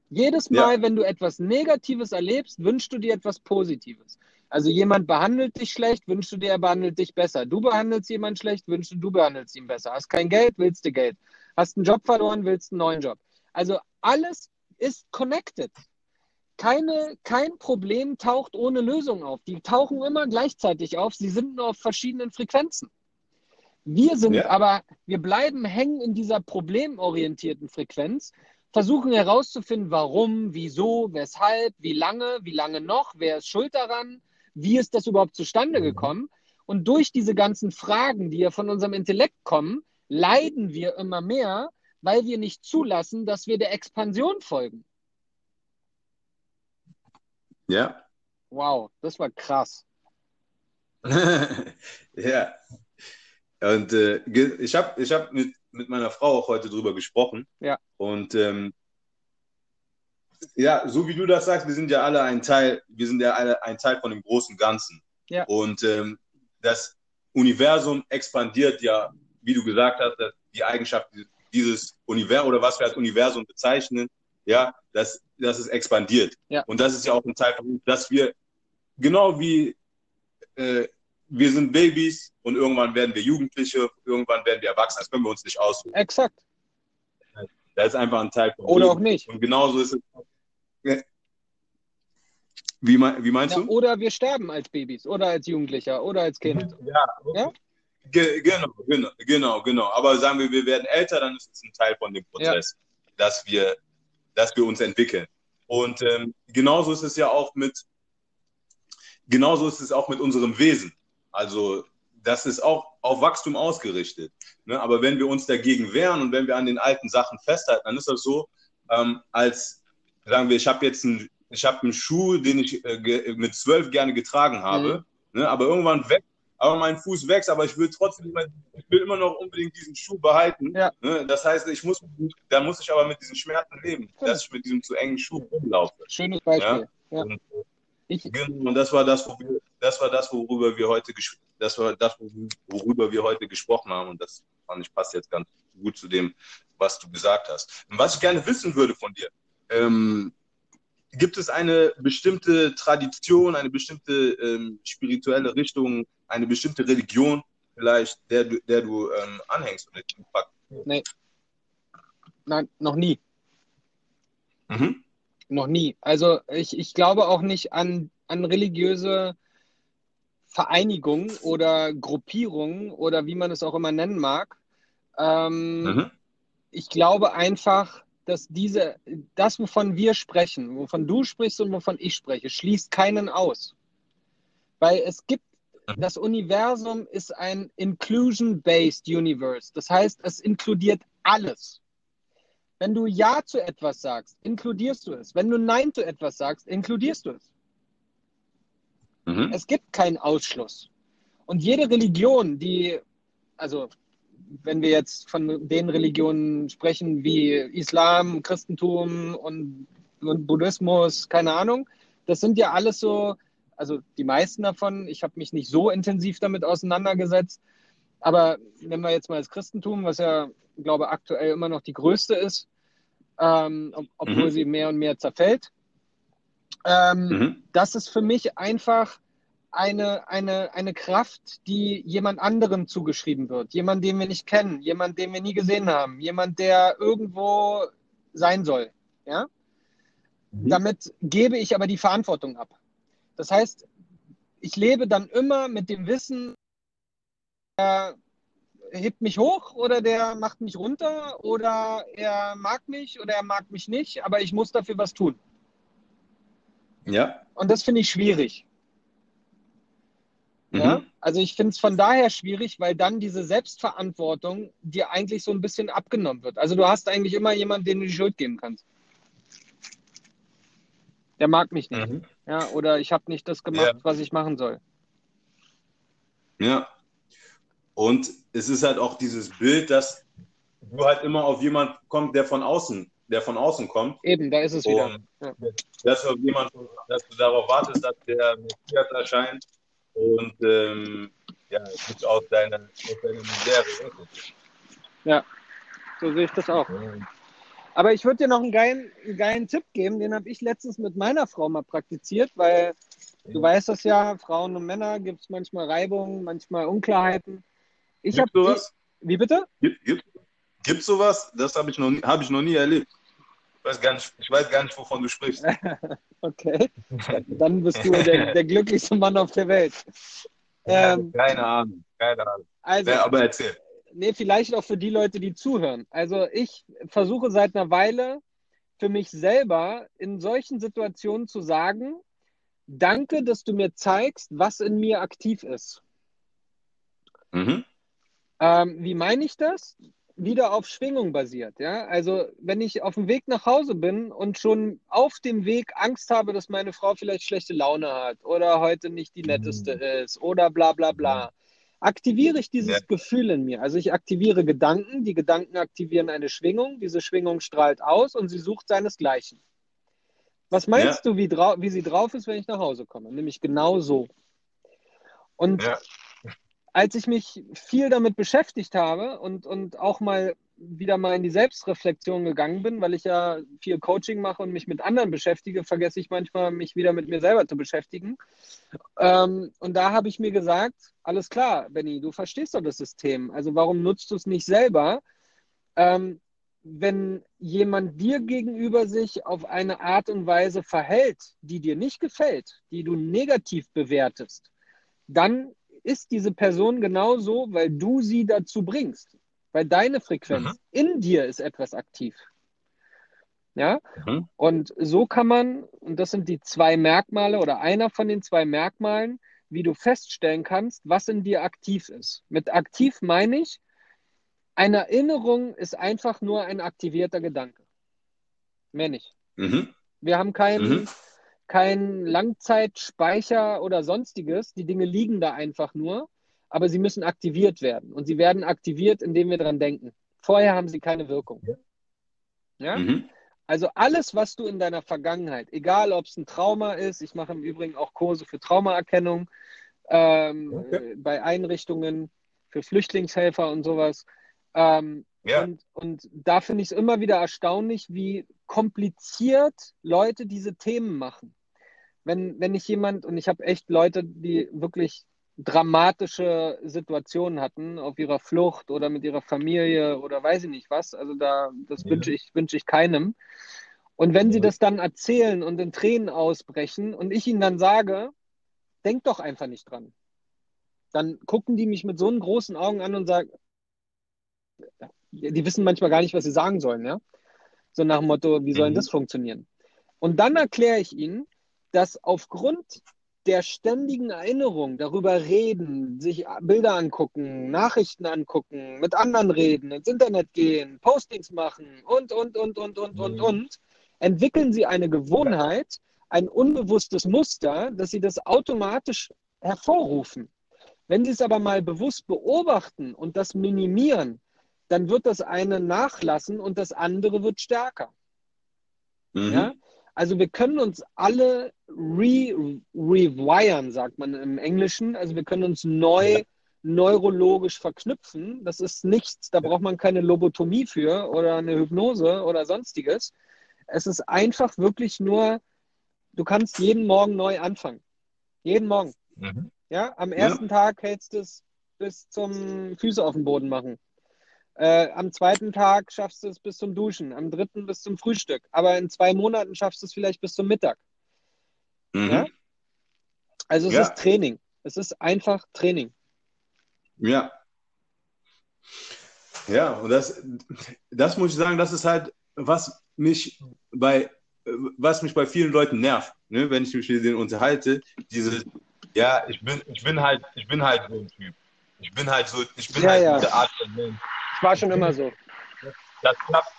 Jedes Mal, wenn du etwas Negatives erlebst, wünschst du dir etwas Positives. Also jemand behandelt dich schlecht, wünschst du dir, er behandelt dich besser. Du behandelst jemanden schlecht, wünschst du, du behandelst ihn besser. Hast kein Geld, willst du Geld. Hast einen Job verloren, willst einen neuen Job. Also alles ist connected. Kein Problem taucht ohne Lösung auf. Die tauchen immer gleichzeitig auf. Sie sind nur auf verschiedenen Frequenzen. Wir sind aber, wir bleiben hängen in dieser problemorientierten Frequenz, versuchen herauszufinden, warum, wieso, weshalb, wie lange noch, wer ist schuld daran, wie ist das überhaupt zustande gekommen. Und durch diese ganzen Fragen, die ja von unserem Intellekt kommen, leiden wir immer mehr, weil wir nicht zulassen, dass wir der Expansion folgen. Ja. Wow, das war krass. Ja. Und ich hab mit meiner Frau auch heute drüber gesprochen. Ja. Und so wie du das sagst, wir sind ja alle ein Teil von dem großen Ganzen. Ja. Und das Universum expandiert ja, wie du gesagt hast, dass die Eigenschaft dieses Universum oder was wir als Universum bezeichnen, ja, dass es expandiert. Ja. Und das ist ja auch ein Teil von, dass wir genau wie wir sind Babys und irgendwann werden wir Jugendliche, irgendwann werden wir Erwachsene. Das können wir uns nicht aussuchen. Exakt. Das ist einfach ein Teil von uns. Oder Leben. Auch nicht. Und genauso ist es. Wie meinst du? Oder wir sterben als Babys oder als Jugendlicher oder als Kind. Ja? Genau. Aber sagen wir werden älter, dann ist es ein Teil von dem Prozess, dass wir uns entwickeln. Und genauso ist es auch mit unserem Wesen. Also das ist auch auf Wachstum ausgerichtet. Ne? Aber wenn wir uns dagegen wehren und wenn wir an den alten Sachen festhalten, dann ist das so, als sagen wir, ich habe einen Schuh, den ich mit 12 gerne getragen habe, ne? Aber irgendwann weg, aber mein Fuß wächst, aber ich will immer noch unbedingt diesen Schuh behalten. Ja. Ne? Das heißt, da muss ich aber mit diesen Schmerzen leben, dass ich mit diesem zu engen Schuh rumlaufe. Schönes Beispiel. Ja? Ja. Und das war das, worüber wir heute gesprochen haben. Und das fand ich passt jetzt ganz gut zu dem, was du gesagt hast. Und was ich gerne wissen würde von dir, gibt es eine bestimmte Tradition, eine bestimmte spirituelle Richtung, eine bestimmte Religion vielleicht, der du anhängst? Nee. Nein, noch nie. Mhm. Noch nie. Also ich glaube auch nicht an religiöse Vereinigungen oder Gruppierungen oder wie man es auch immer nennen mag. Ich glaube einfach, dass das, wovon wir sprechen, wovon du sprichst und wovon ich spreche, schließt keinen aus. Weil das Universum ist ein Inclusion-Based Universe. Das heißt, es inkludiert alles. Wenn du Ja zu etwas sagst, inkludierst du es. Wenn du Nein zu etwas sagst, inkludierst du es. Es gibt keinen Ausschluss. Und jede Religion, also wenn wir jetzt von den Religionen sprechen wie Islam, Christentum und Buddhismus, keine Ahnung, das sind ja alles so also die meisten davon, ich habe mich nicht so intensiv damit auseinandergesetzt, aber nehmen wir jetzt mal das Christentum, was ja, glaube ich, aktuell immer noch die größte ist, obwohl sie mehr und mehr zerfällt. Das ist für mich einfach eine Kraft, die jemand anderem zugeschrieben wird. Jemand, den wir nicht kennen, jemand, den wir nie gesehen haben, jemand, der irgendwo sein soll. Ja? Damit gebe ich aber die Verantwortung ab. Das heißt, ich lebe dann immer mit dem Wissen, er hebt mich hoch oder der macht mich runter oder er mag mich oder er mag mich nicht, aber ich muss dafür was tun. Ja. Und das finde ich schwierig. Ja? Also ich finde es von daher schwierig, weil dann diese Selbstverantwortung dir eigentlich so ein bisschen abgenommen wird. Also du hast eigentlich immer jemanden, dem du die Schuld geben kannst. Der mag mich nicht. Ja, oder ich habe nicht das gemacht, was ich machen soll. Ja. Und es ist halt auch dieses Bild, dass du halt immer auf jemanden kommst, der von außen kommt. Eben, da ist es wieder. Ja. Dass du darauf wartest, dass der Messias erscheint und nicht aus deiner Misere. Ja, so sehe ich das auch. Aber ich würde dir noch einen geilen Tipp geben, den habe ich letztens mit meiner Frau mal praktiziert, weil du weißt das ja, Frauen und Männer gibt es manchmal Reibungen, manchmal Unklarheiten. Gibt es sowas? Wie bitte? Gibt sowas? Das habe ich noch nie erlebt. Ich weiß gar nicht, wovon du sprichst. Okay, dann bist du der glücklichste Mann auf der Welt. Keine Ahnung. Also, aber erzähl. Nee, vielleicht auch für die Leute, die zuhören. Also ich versuche seit einer Weile für mich selber in solchen Situationen zu sagen, danke, dass du mir zeigst, was in mir aktiv ist. Wie meine ich das? Wieder auf Schwingung basiert. Ja? Also wenn ich auf dem Weg nach Hause bin und schon auf dem Weg Angst habe, dass meine Frau vielleicht schlechte Laune hat oder heute nicht die netteste ist oder bla bla bla, aktiviere ich dieses Gefühl in mir. Also ich aktiviere Gedanken, die Gedanken aktivieren eine Schwingung, diese Schwingung strahlt aus und sie sucht seinesgleichen. Was meinst du, wie sie drauf ist, wenn ich nach Hause komme? Nämlich genau so. Und als ich mich viel damit beschäftigt habe und auch mal wieder mal in die Selbstreflexion gegangen bin, weil ich ja viel Coaching mache und mich mit anderen beschäftige, vergesse ich manchmal, mich wieder mit mir selber zu beschäftigen. Und da habe ich mir gesagt, alles klar, Benni, du verstehst doch das System. Also warum nutzt du es nicht selber? Wenn jemand dir gegenüber sich auf eine Art und Weise verhält, die dir nicht gefällt, die du negativ bewertest, dann ist diese Person genauso, weil du sie dazu bringst. Weil deine Frequenz in dir ist etwas aktiv. Ja? Und so kann man, und das sind die zwei Merkmale oder einer von den zwei Merkmalen, wie du feststellen kannst, was in dir aktiv ist. Mit aktiv meine ich, eine Erinnerung ist einfach nur ein aktivierter Gedanke. Mehr nicht. Wir haben kein Langzeitspeicher oder sonstiges. Die Dinge liegen da einfach nur, aber sie müssen aktiviert werden. Und sie werden aktiviert, indem wir dran denken. Vorher haben sie keine Wirkung. Ja? Also alles, was du in deiner Vergangenheit, egal ob es ein Trauma ist, ich mache im Übrigen auch Kurse für Traumaerkennung bei Einrichtungen für Flüchtlingshelfer und sowas. Und da finde ich es immer wieder erstaunlich, wie kompliziert Leute diese Themen machen. Wenn ich jemand, und ich habe echt Leute, die wirklich dramatische Situationen hatten, auf ihrer Flucht oder mit ihrer Familie oder weiß ich nicht was, also wünsche ich keinem. Und wenn sie das dann erzählen und in Tränen ausbrechen und ich ihnen dann sage, denk doch einfach nicht dran. Dann gucken die mich mit so großen Augen an und sagen, die wissen manchmal gar nicht, was sie sagen sollen, ja? So nach dem Motto, wie soll denn das funktionieren? Und dann erkläre ich ihnen, dass aufgrund der ständigen Erinnerung, darüber reden, sich Bilder angucken, Nachrichten angucken, mit anderen reden, ins Internet gehen, Postings machen und, entwickeln sie eine Gewohnheit, ein unbewusstes Muster, dass sie das automatisch hervorrufen. Wenn sie es aber mal bewusst beobachten und das minimieren, dann wird das eine nachlassen und das andere wird stärker. Ja? Also wir können uns alle rewiren, sagt man im Englischen. Also wir können uns neu neurologisch verknüpfen. Das ist nichts, da braucht man keine Lobotomie für oder eine Hypnose oder sonstiges. Es ist einfach wirklich nur, du kannst jeden Morgen neu anfangen. Jeden Morgen. Mhm. Ja, am ersten Tag hältst du es bis zum Füße auf den Boden machen. Am zweiten Tag schaffst du es bis zum Duschen, am dritten bis zum Frühstück. Aber in 2 Monaten schaffst du es vielleicht bis zum Mittag. Mhm. Ja? Also es ist Training. Es ist einfach Training. Ja. Ja, und das muss ich sagen, das ist halt, was mich bei vielen Leuten nervt, ne? Wenn ich mich mit denen unterhalte, dieses, ja, ich bin halt so ein Typ. Ich bin halt diese Art von Mensch. Ich war schon immer so. Das klappt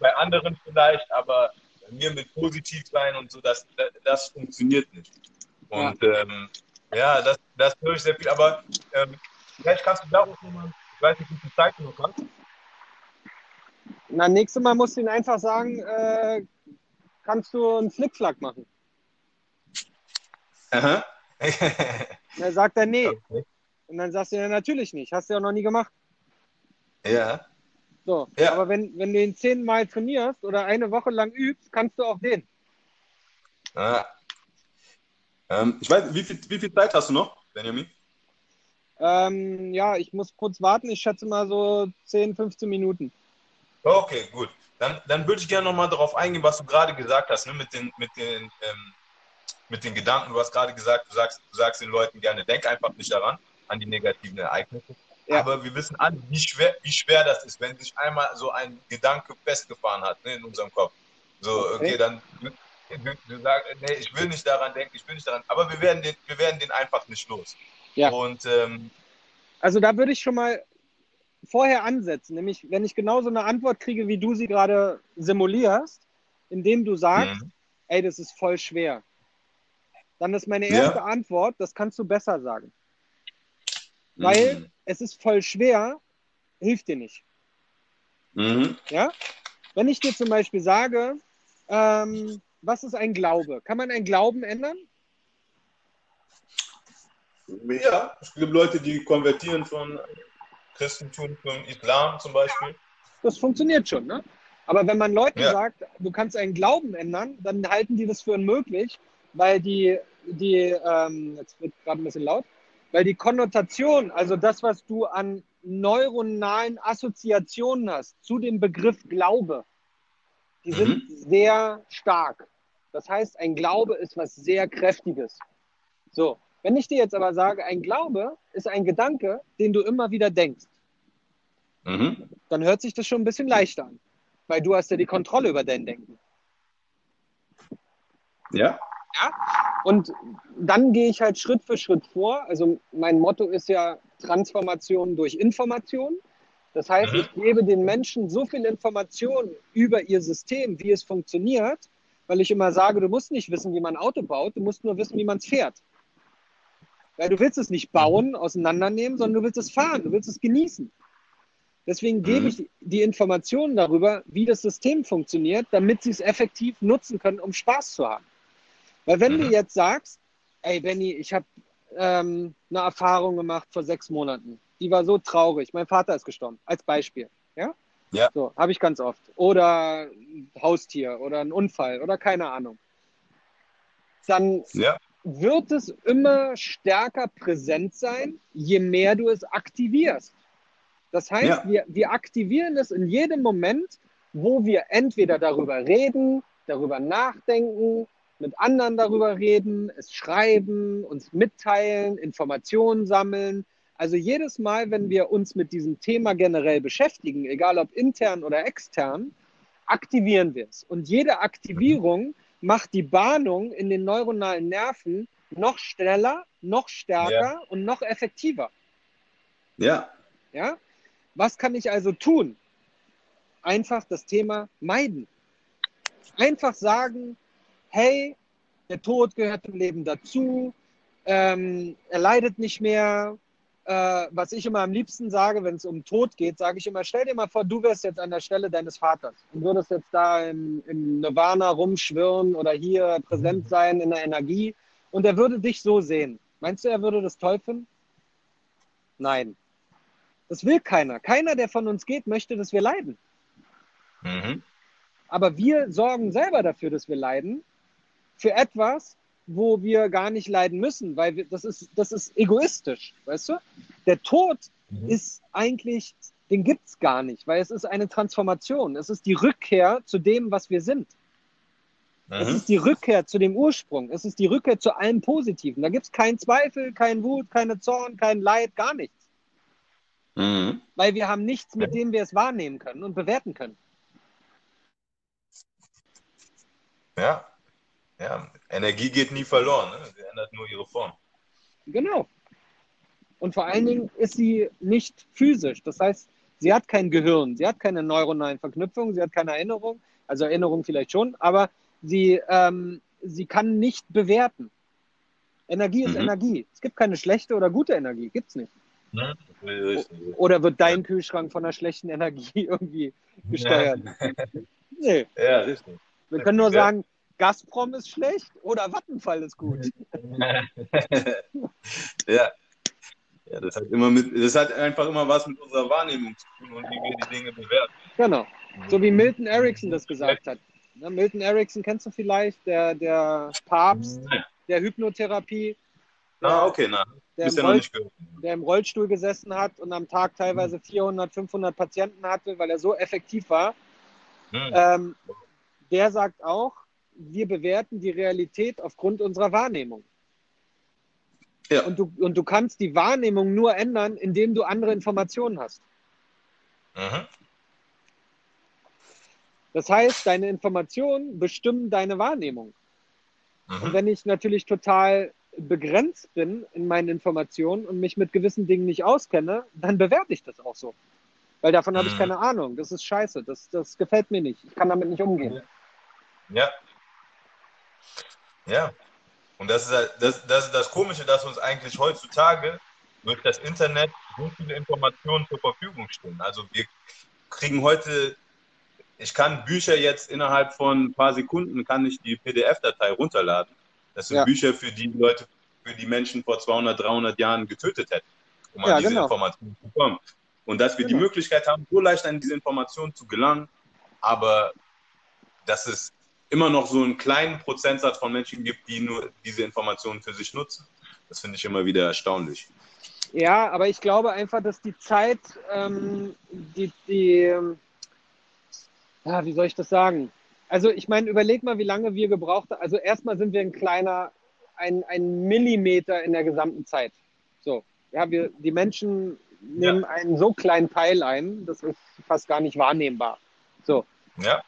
bei anderen vielleicht, aber bei mir mit positiv sein und so, das funktioniert nicht. Und das höre ich sehr viel, aber vielleicht kannst du darauf nochmal, ich weiß nicht, wie viel Zeit du noch hast. Na, nächstes Mal musst du ihn einfach sagen, kannst du einen Flickflack machen? Aha. Dann sagt er nee. Okay. Und dann sagst du ja natürlich nicht. Hast du ja noch nie gemacht. Ja. So, aber wenn du ihn 10-mal trainierst oder eine Woche lang übst, kannst du auch den. Ah. Ich weiß, wie viel Zeit hast du noch, Benjamin? Ich muss kurz warten. Ich schätze mal so 10, 15 Minuten. Okay, gut. Dann würde ich gerne nochmal darauf eingehen, was du gerade gesagt hast, ne? Mit den Gedanken. Du hast gerade gesagt, du sagst den Leuten gerne, denk einfach nicht daran, an die negativen Ereignisse. Ja. Aber wir wissen alle, wie schwer das ist, wenn sich einmal so ein Gedanke festgefahren hat, ne, in unserem Kopf. So, okay, dann du sagst, nee, ich will nicht daran denken, aber wir werden den einfach nicht los. Ja. Und, also da würde ich schon mal vorher ansetzen, nämlich wenn ich genau so eine Antwort kriege, wie du sie gerade simulierst, indem du sagst, ey, das ist voll schwer. Dann ist meine erste Antwort, das kannst du besser sagen. Weil es ist voll schwer, hilft dir nicht. Mhm. Ja? Wenn ich dir zum Beispiel sage, was ist ein Glaube? Kann man einen Glauben ändern? Ja, es gibt Leute, die konvertieren von Christentum zum Islam zum Beispiel. Das funktioniert schon, ne? Aber wenn man Leuten sagt, du kannst einen Glauben ändern, dann halten die das für unmöglich, weil die jetzt wird gerade ein bisschen laut, weil die Konnotation, also das, was du an neuronalen Assoziationen hast zu dem Begriff Glaube, die sind sehr stark. Das heißt, ein Glaube ist was sehr Kräftiges. So, wenn ich dir jetzt aber sage, ein Glaube ist ein Gedanke, den du immer wieder denkst, dann hört sich das schon ein bisschen leichter an, weil du hast ja die Kontrolle über dein Denken. Ja. Ja? Und dann gehe ich halt Schritt für Schritt vor. Also mein Motto ist ja Transformation durch Information. Das heißt, ich gebe den Menschen so viel Information über ihr System, wie es funktioniert, weil ich immer sage, du musst nicht wissen, wie man ein Auto baut, du musst nur wissen, wie man es fährt. Weil du willst es nicht bauen, auseinandernehmen, sondern du willst es fahren, du willst es genießen. Deswegen gebe ich die Informationen darüber, wie das System funktioniert, damit sie es effektiv nutzen können, um Spaß zu haben. Weil wenn du jetzt sagst, ey Benni, ich habe eine Erfahrung gemacht vor 6 Monaten, die war so traurig, mein Vater ist gestorben, als Beispiel, ja? So, habe ich ganz oft. Oder ein Haustier oder ein Unfall oder keine Ahnung. Dann wird es immer stärker präsent sein, je mehr du es aktivierst. Das heißt, wir aktivieren es in jedem Moment, wo wir entweder darüber reden, darüber nachdenken, mit anderen darüber reden, es schreiben, uns mitteilen, Informationen sammeln. Also jedes Mal, wenn wir uns mit diesem Thema generell beschäftigen, egal ob intern oder extern, aktivieren wir es. Und jede Aktivierung macht die Bahnung in den neuronalen Nerven noch schneller, noch stärker und noch effektiver. Ja? Was kann ich also tun? Einfach das Thema meiden. Einfach sagen, hey, der Tod gehört im Leben dazu, er leidet nicht mehr, was ich immer am liebsten sage, wenn es um Tod geht, sage ich immer, stell dir mal vor, du wärst jetzt an der Stelle deines Vaters und würdest jetzt da im Nirvana rumschwirren oder hier präsent sein in der Energie und er würde dich so sehen. Meinst du, er würde das toll finden? Nein. Das will keiner. Keiner, der von uns geht, möchte, dass wir leiden. Mhm. Aber wir sorgen selber dafür, dass wir leiden, für etwas, wo wir gar nicht leiden müssen, weil wir, das ist egoistisch, weißt du? Der Tod ist eigentlich, den gibt es gar nicht, weil es ist eine Transformation. Es ist die Rückkehr zu dem, was wir sind. Mhm. Es ist die Rückkehr zu dem Ursprung. Es ist die Rückkehr zu allem Positiven. Da gibt es keinen Zweifel, keinen Wut, keinen Zorn, kein Leid, gar nichts. Mhm. Weil wir haben nichts, mit dem wir es wahrnehmen können und bewerten können. Ja. Ja, Energie geht nie verloren, ne? Sie ändert nur ihre Form. Genau. Und vor allen Dingen ist sie nicht physisch. Das heißt, sie hat kein Gehirn, sie hat keine neuronalen Verknüpfungen, sie hat keine Erinnerung, also Erinnerung vielleicht schon, aber sie kann nicht bewerten. Energie ist Energie. Es gibt keine schlechte oder gute Energie, gibt es nicht. Ja, oder wird dein Kühlschrank von einer schlechten Energie irgendwie gesteuert? Ja. Nee. Ja, richtig. Wir können nur sagen, Gazprom ist schlecht oder Vattenfall ist gut. Ja. Ja, das hat einfach immer was mit unserer Wahrnehmung zu tun und wie wir die Dinge bewerten. Genau. So wie Milton Erickson das gesagt hat. Na, Milton Erickson kennst du vielleicht, der Papst der Hypnotherapie. Ah, okay, na. Der im Rollstuhl gesessen hat und am Tag teilweise 400, 500 Patienten hatte, weil er so effektiv war. Hm. Der sagt auch, wir bewerten die Realität aufgrund unserer Wahrnehmung. Ja. Und du kannst die Wahrnehmung nur ändern, indem du andere Informationen hast. Mhm. Das heißt, deine Informationen bestimmen deine Wahrnehmung. Mhm. Und wenn ich natürlich total begrenzt bin in meinen Informationen und mich mit gewissen Dingen nicht auskenne, dann bewerte ich das auch so. Weil davon habe ich keine Ahnung. Das ist scheiße. Das gefällt mir nicht. Ich kann damit nicht umgehen. Ja. Ja, und das ist das Komische, dass uns eigentlich heutzutage durch das Internet so viele Informationen zur Verfügung stehen. Also wir kriegen heute, ich kann Bücher jetzt innerhalb von ein paar Sekunden, kann ich die PDF-Datei runterladen. Das sind Bücher, für die Leute, für die Menschen vor 200, 300 Jahren getötet hätten, um an diese Informationen zu kommen. Und dass wir die Möglichkeit haben, so leicht an diese Informationen zu gelangen, aber das ist immer noch so einen kleinen Prozentsatz von Menschen gibt, die nur diese Informationen für sich nutzen. Das finde ich immer wieder erstaunlich. Ja, aber ich glaube einfach, dass die Zeit, wie soll ich das sagen? Also ich meine, überleg mal, wie lange wir gebraucht haben. Also erstmal sind wir ein Millimeter in der gesamten Zeit. So, ja, die Menschen nehmen einen so kleinen Teil ein, das ist fast gar nicht wahrnehmbar. So. Ja.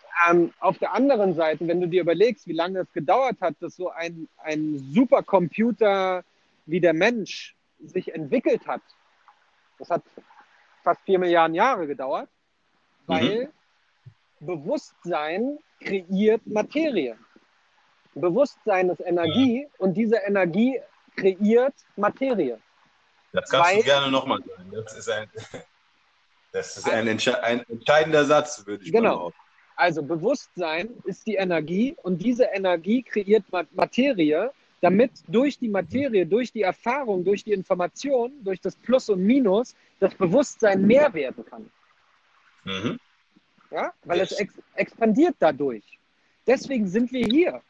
Auf der anderen Seite, wenn du dir überlegst, wie lange es gedauert hat, dass so ein Supercomputer wie der Mensch sich entwickelt hat, das hat fast 4 Milliarden Jahre gedauert, weil Bewusstsein kreiert Materie. Bewusstsein ist Energie und diese Energie kreiert Materie. Das kannst du gerne nochmal sagen. Das ist ein entscheidender Satz, würde ich mal sagen. Also Bewusstsein ist die Energie und diese Energie kreiert Materie, damit durch die Materie, durch die Erfahrung, durch die Information, durch das Plus und Minus, das Bewusstsein mehr werden kann. Mhm. Ja? Weil es expandiert dadurch. Deswegen sind wir hier.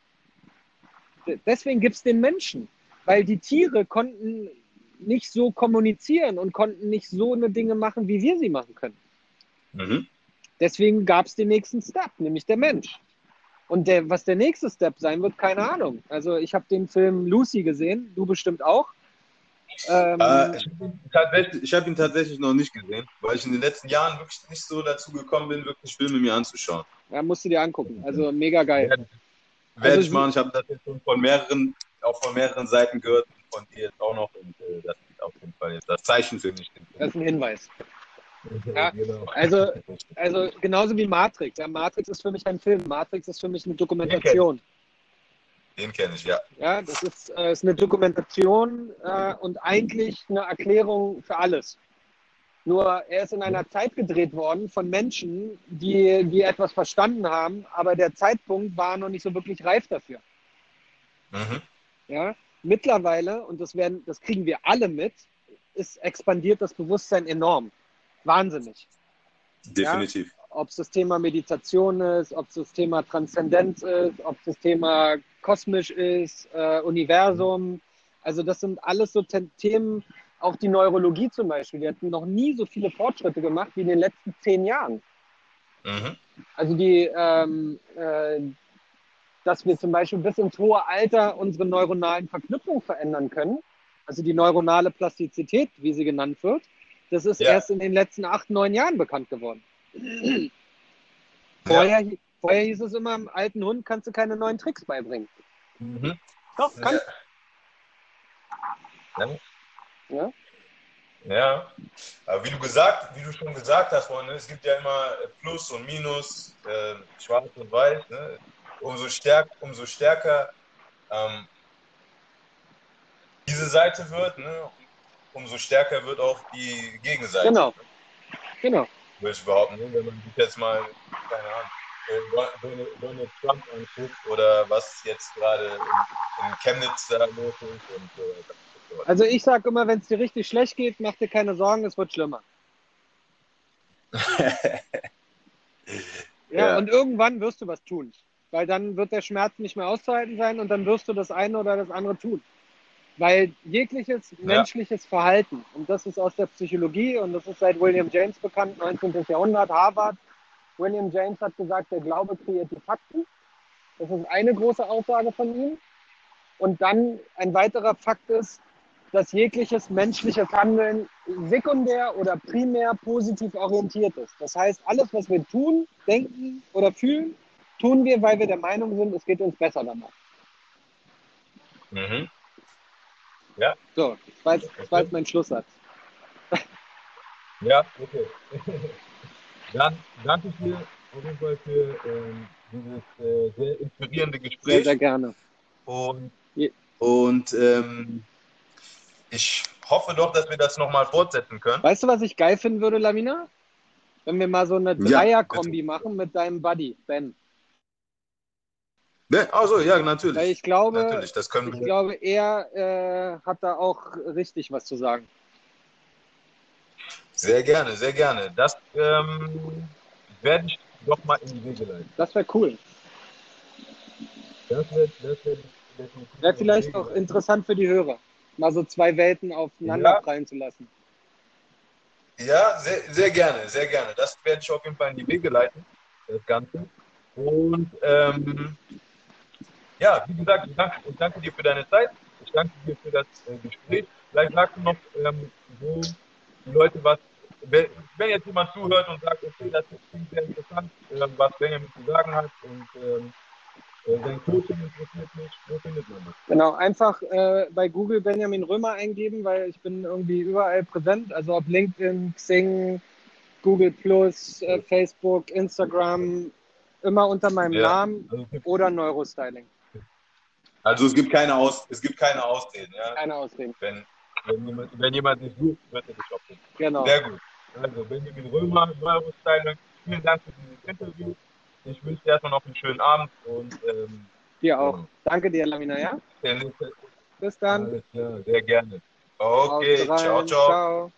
Deswegen gibt es den Menschen. Weil die Tiere konnten nicht so kommunizieren und konnten nicht so eine Dinge machen, wie wir sie machen können. Mhm. Deswegen gab es den nächsten Step, nämlich der Mensch. Und was der nächste Step sein wird, keine Ahnung. Also ich habe den Film Lucy gesehen, du bestimmt auch. Ich habe ihn tatsächlich noch nicht gesehen, weil ich in den letzten Jahren wirklich nicht so dazu gekommen bin, wirklich Filme mir anzuschauen. Ja, musst du dir angucken. Also mega geil. Ich habe das jetzt schon von mehreren Seiten gehört und von dir jetzt auch noch. Und das ist auf jeden Fall jetzt das Zeichen für mich. Das ist ein Hinweis. Ja, also genauso wie Matrix. Ja, Matrix ist für mich ein Film. Matrix ist für mich eine Dokumentation. Den kenne ich, ja. Ja, das ist eine Dokumentation und eigentlich eine Erklärung für alles. Nur er ist in einer Zeit gedreht worden von Menschen, die etwas verstanden haben, aber der Zeitpunkt war noch nicht so wirklich reif dafür. Mhm. Ja, mittlerweile, und das kriegen wir alle mit, expandiert das Bewusstsein enorm. Wahnsinnig. Definitiv. Ja? Ob es das Thema Meditation ist, ob es das Thema Transzendenz ist, ob es das Thema kosmisch ist, Universum. Also das sind alles so Themen, auch die Neurologie zum Beispiel. Die hatten noch nie so viele Fortschritte gemacht wie in den letzten 10 Jahren. Mhm. Also dass wir zum Beispiel bis ins hohe Alter unsere neuronalen Verknüpfungen verändern können, also die neuronale Plastizität, wie sie genannt wird, das ist erst in den letzten 8, 9 Jahren bekannt geworden. Vorher hieß es immer, einem alten Hund kannst du keine neuen Tricks beibringen. Mhm. Doch, kannst du. Ja. Ja, aber wie du schon gesagt hast, Freunde, es gibt ja immer Plus und Minus, schwarz und weiß, ne? Umso stärker diese Seite wird, ne? Umso stärker wird auch die Gegenseite. Genau. Würde ich behaupten, wenn man sich jetzt mal, keine Ahnung, Donald Trump anguckt oder was jetzt gerade in Chemnitz da los ist und so weiter. Also ich sage immer, wenn es dir richtig schlecht geht, mach dir keine Sorgen, es wird schlimmer. Ja, und irgendwann wirst du was tun, weil dann wird der Schmerz nicht mehr auszuhalten sein und dann wirst du das eine oder das andere tun. Weil jegliches menschliches Verhalten, und das ist aus der Psychologie und das ist seit William James bekannt, 19. Jahrhundert, Harvard. William James hat gesagt, der Glaube kreiert die Fakten. Das ist eine große Aussage von ihm. Und dann ein weiterer Fakt ist, dass jegliches menschliches Handeln sekundär oder primär positiv orientiert ist. Das heißt, alles, was wir tun, denken oder fühlen, tun wir, weil wir der Meinung sind, es geht uns besser danach. Mhm. Ja. So, das war jetzt mein Schlusssatz. Ja, okay. Dann danke ich dir auf jeden Fall für dieses sehr inspirierende Gespräch. Sehr, sehr gerne. Und ich hoffe doch, dass wir das nochmal fortsetzen können. Weißt du, was ich geil finden würde, Lamina? Wenn wir mal so eine Dreier-Kombi machen mit deinem Buddy, Ben. Ja, also, ja, natürlich. Weil ich glaube, er hat da auch richtig was zu sagen. Sehr gerne, sehr gerne. Das werde ich doch mal in die Wege leiten. Das wäre cool. Das wäre vielleicht auch interessant für die Hörer, mal so zwei Welten aufeinander prallen zu lassen. Ja, sehr, sehr gerne, sehr gerne. Das werde ich auf jeden Fall in die Wege leiten, das Ganze. Und wie gesagt, ich danke dir für deine Zeit. Ich danke dir für das Gespräch. Vielleicht sagst du noch, wo die Leute was, wenn jetzt jemand zuhört und sagt, okay, das klingt sehr interessant, was Benjamin zu sagen hat und sein Coaching interessiert mich, wo findet man das? Genau, einfach bei Google Benjamin Römer eingeben, weil ich bin irgendwie überall präsent, also ob LinkedIn, Xing, Google+, Facebook, Instagram, immer unter meinem Namen oder Neurostyling. Also es gibt keine Ausreden. Ja? Keine Ausreden. Wenn jemand nicht sucht, wird er nicht aufgeben. Genau. Sehr gut. Also Benjamin Römer, Neurostyling, vielen Dank für dieses Interview. Ich wünsche dir erstmal noch einen schönen Abend. Und, dir auch. Danke dir, Lamina, ja? Bis dann. Alles klar, sehr gerne. Okay, ciao, ciao.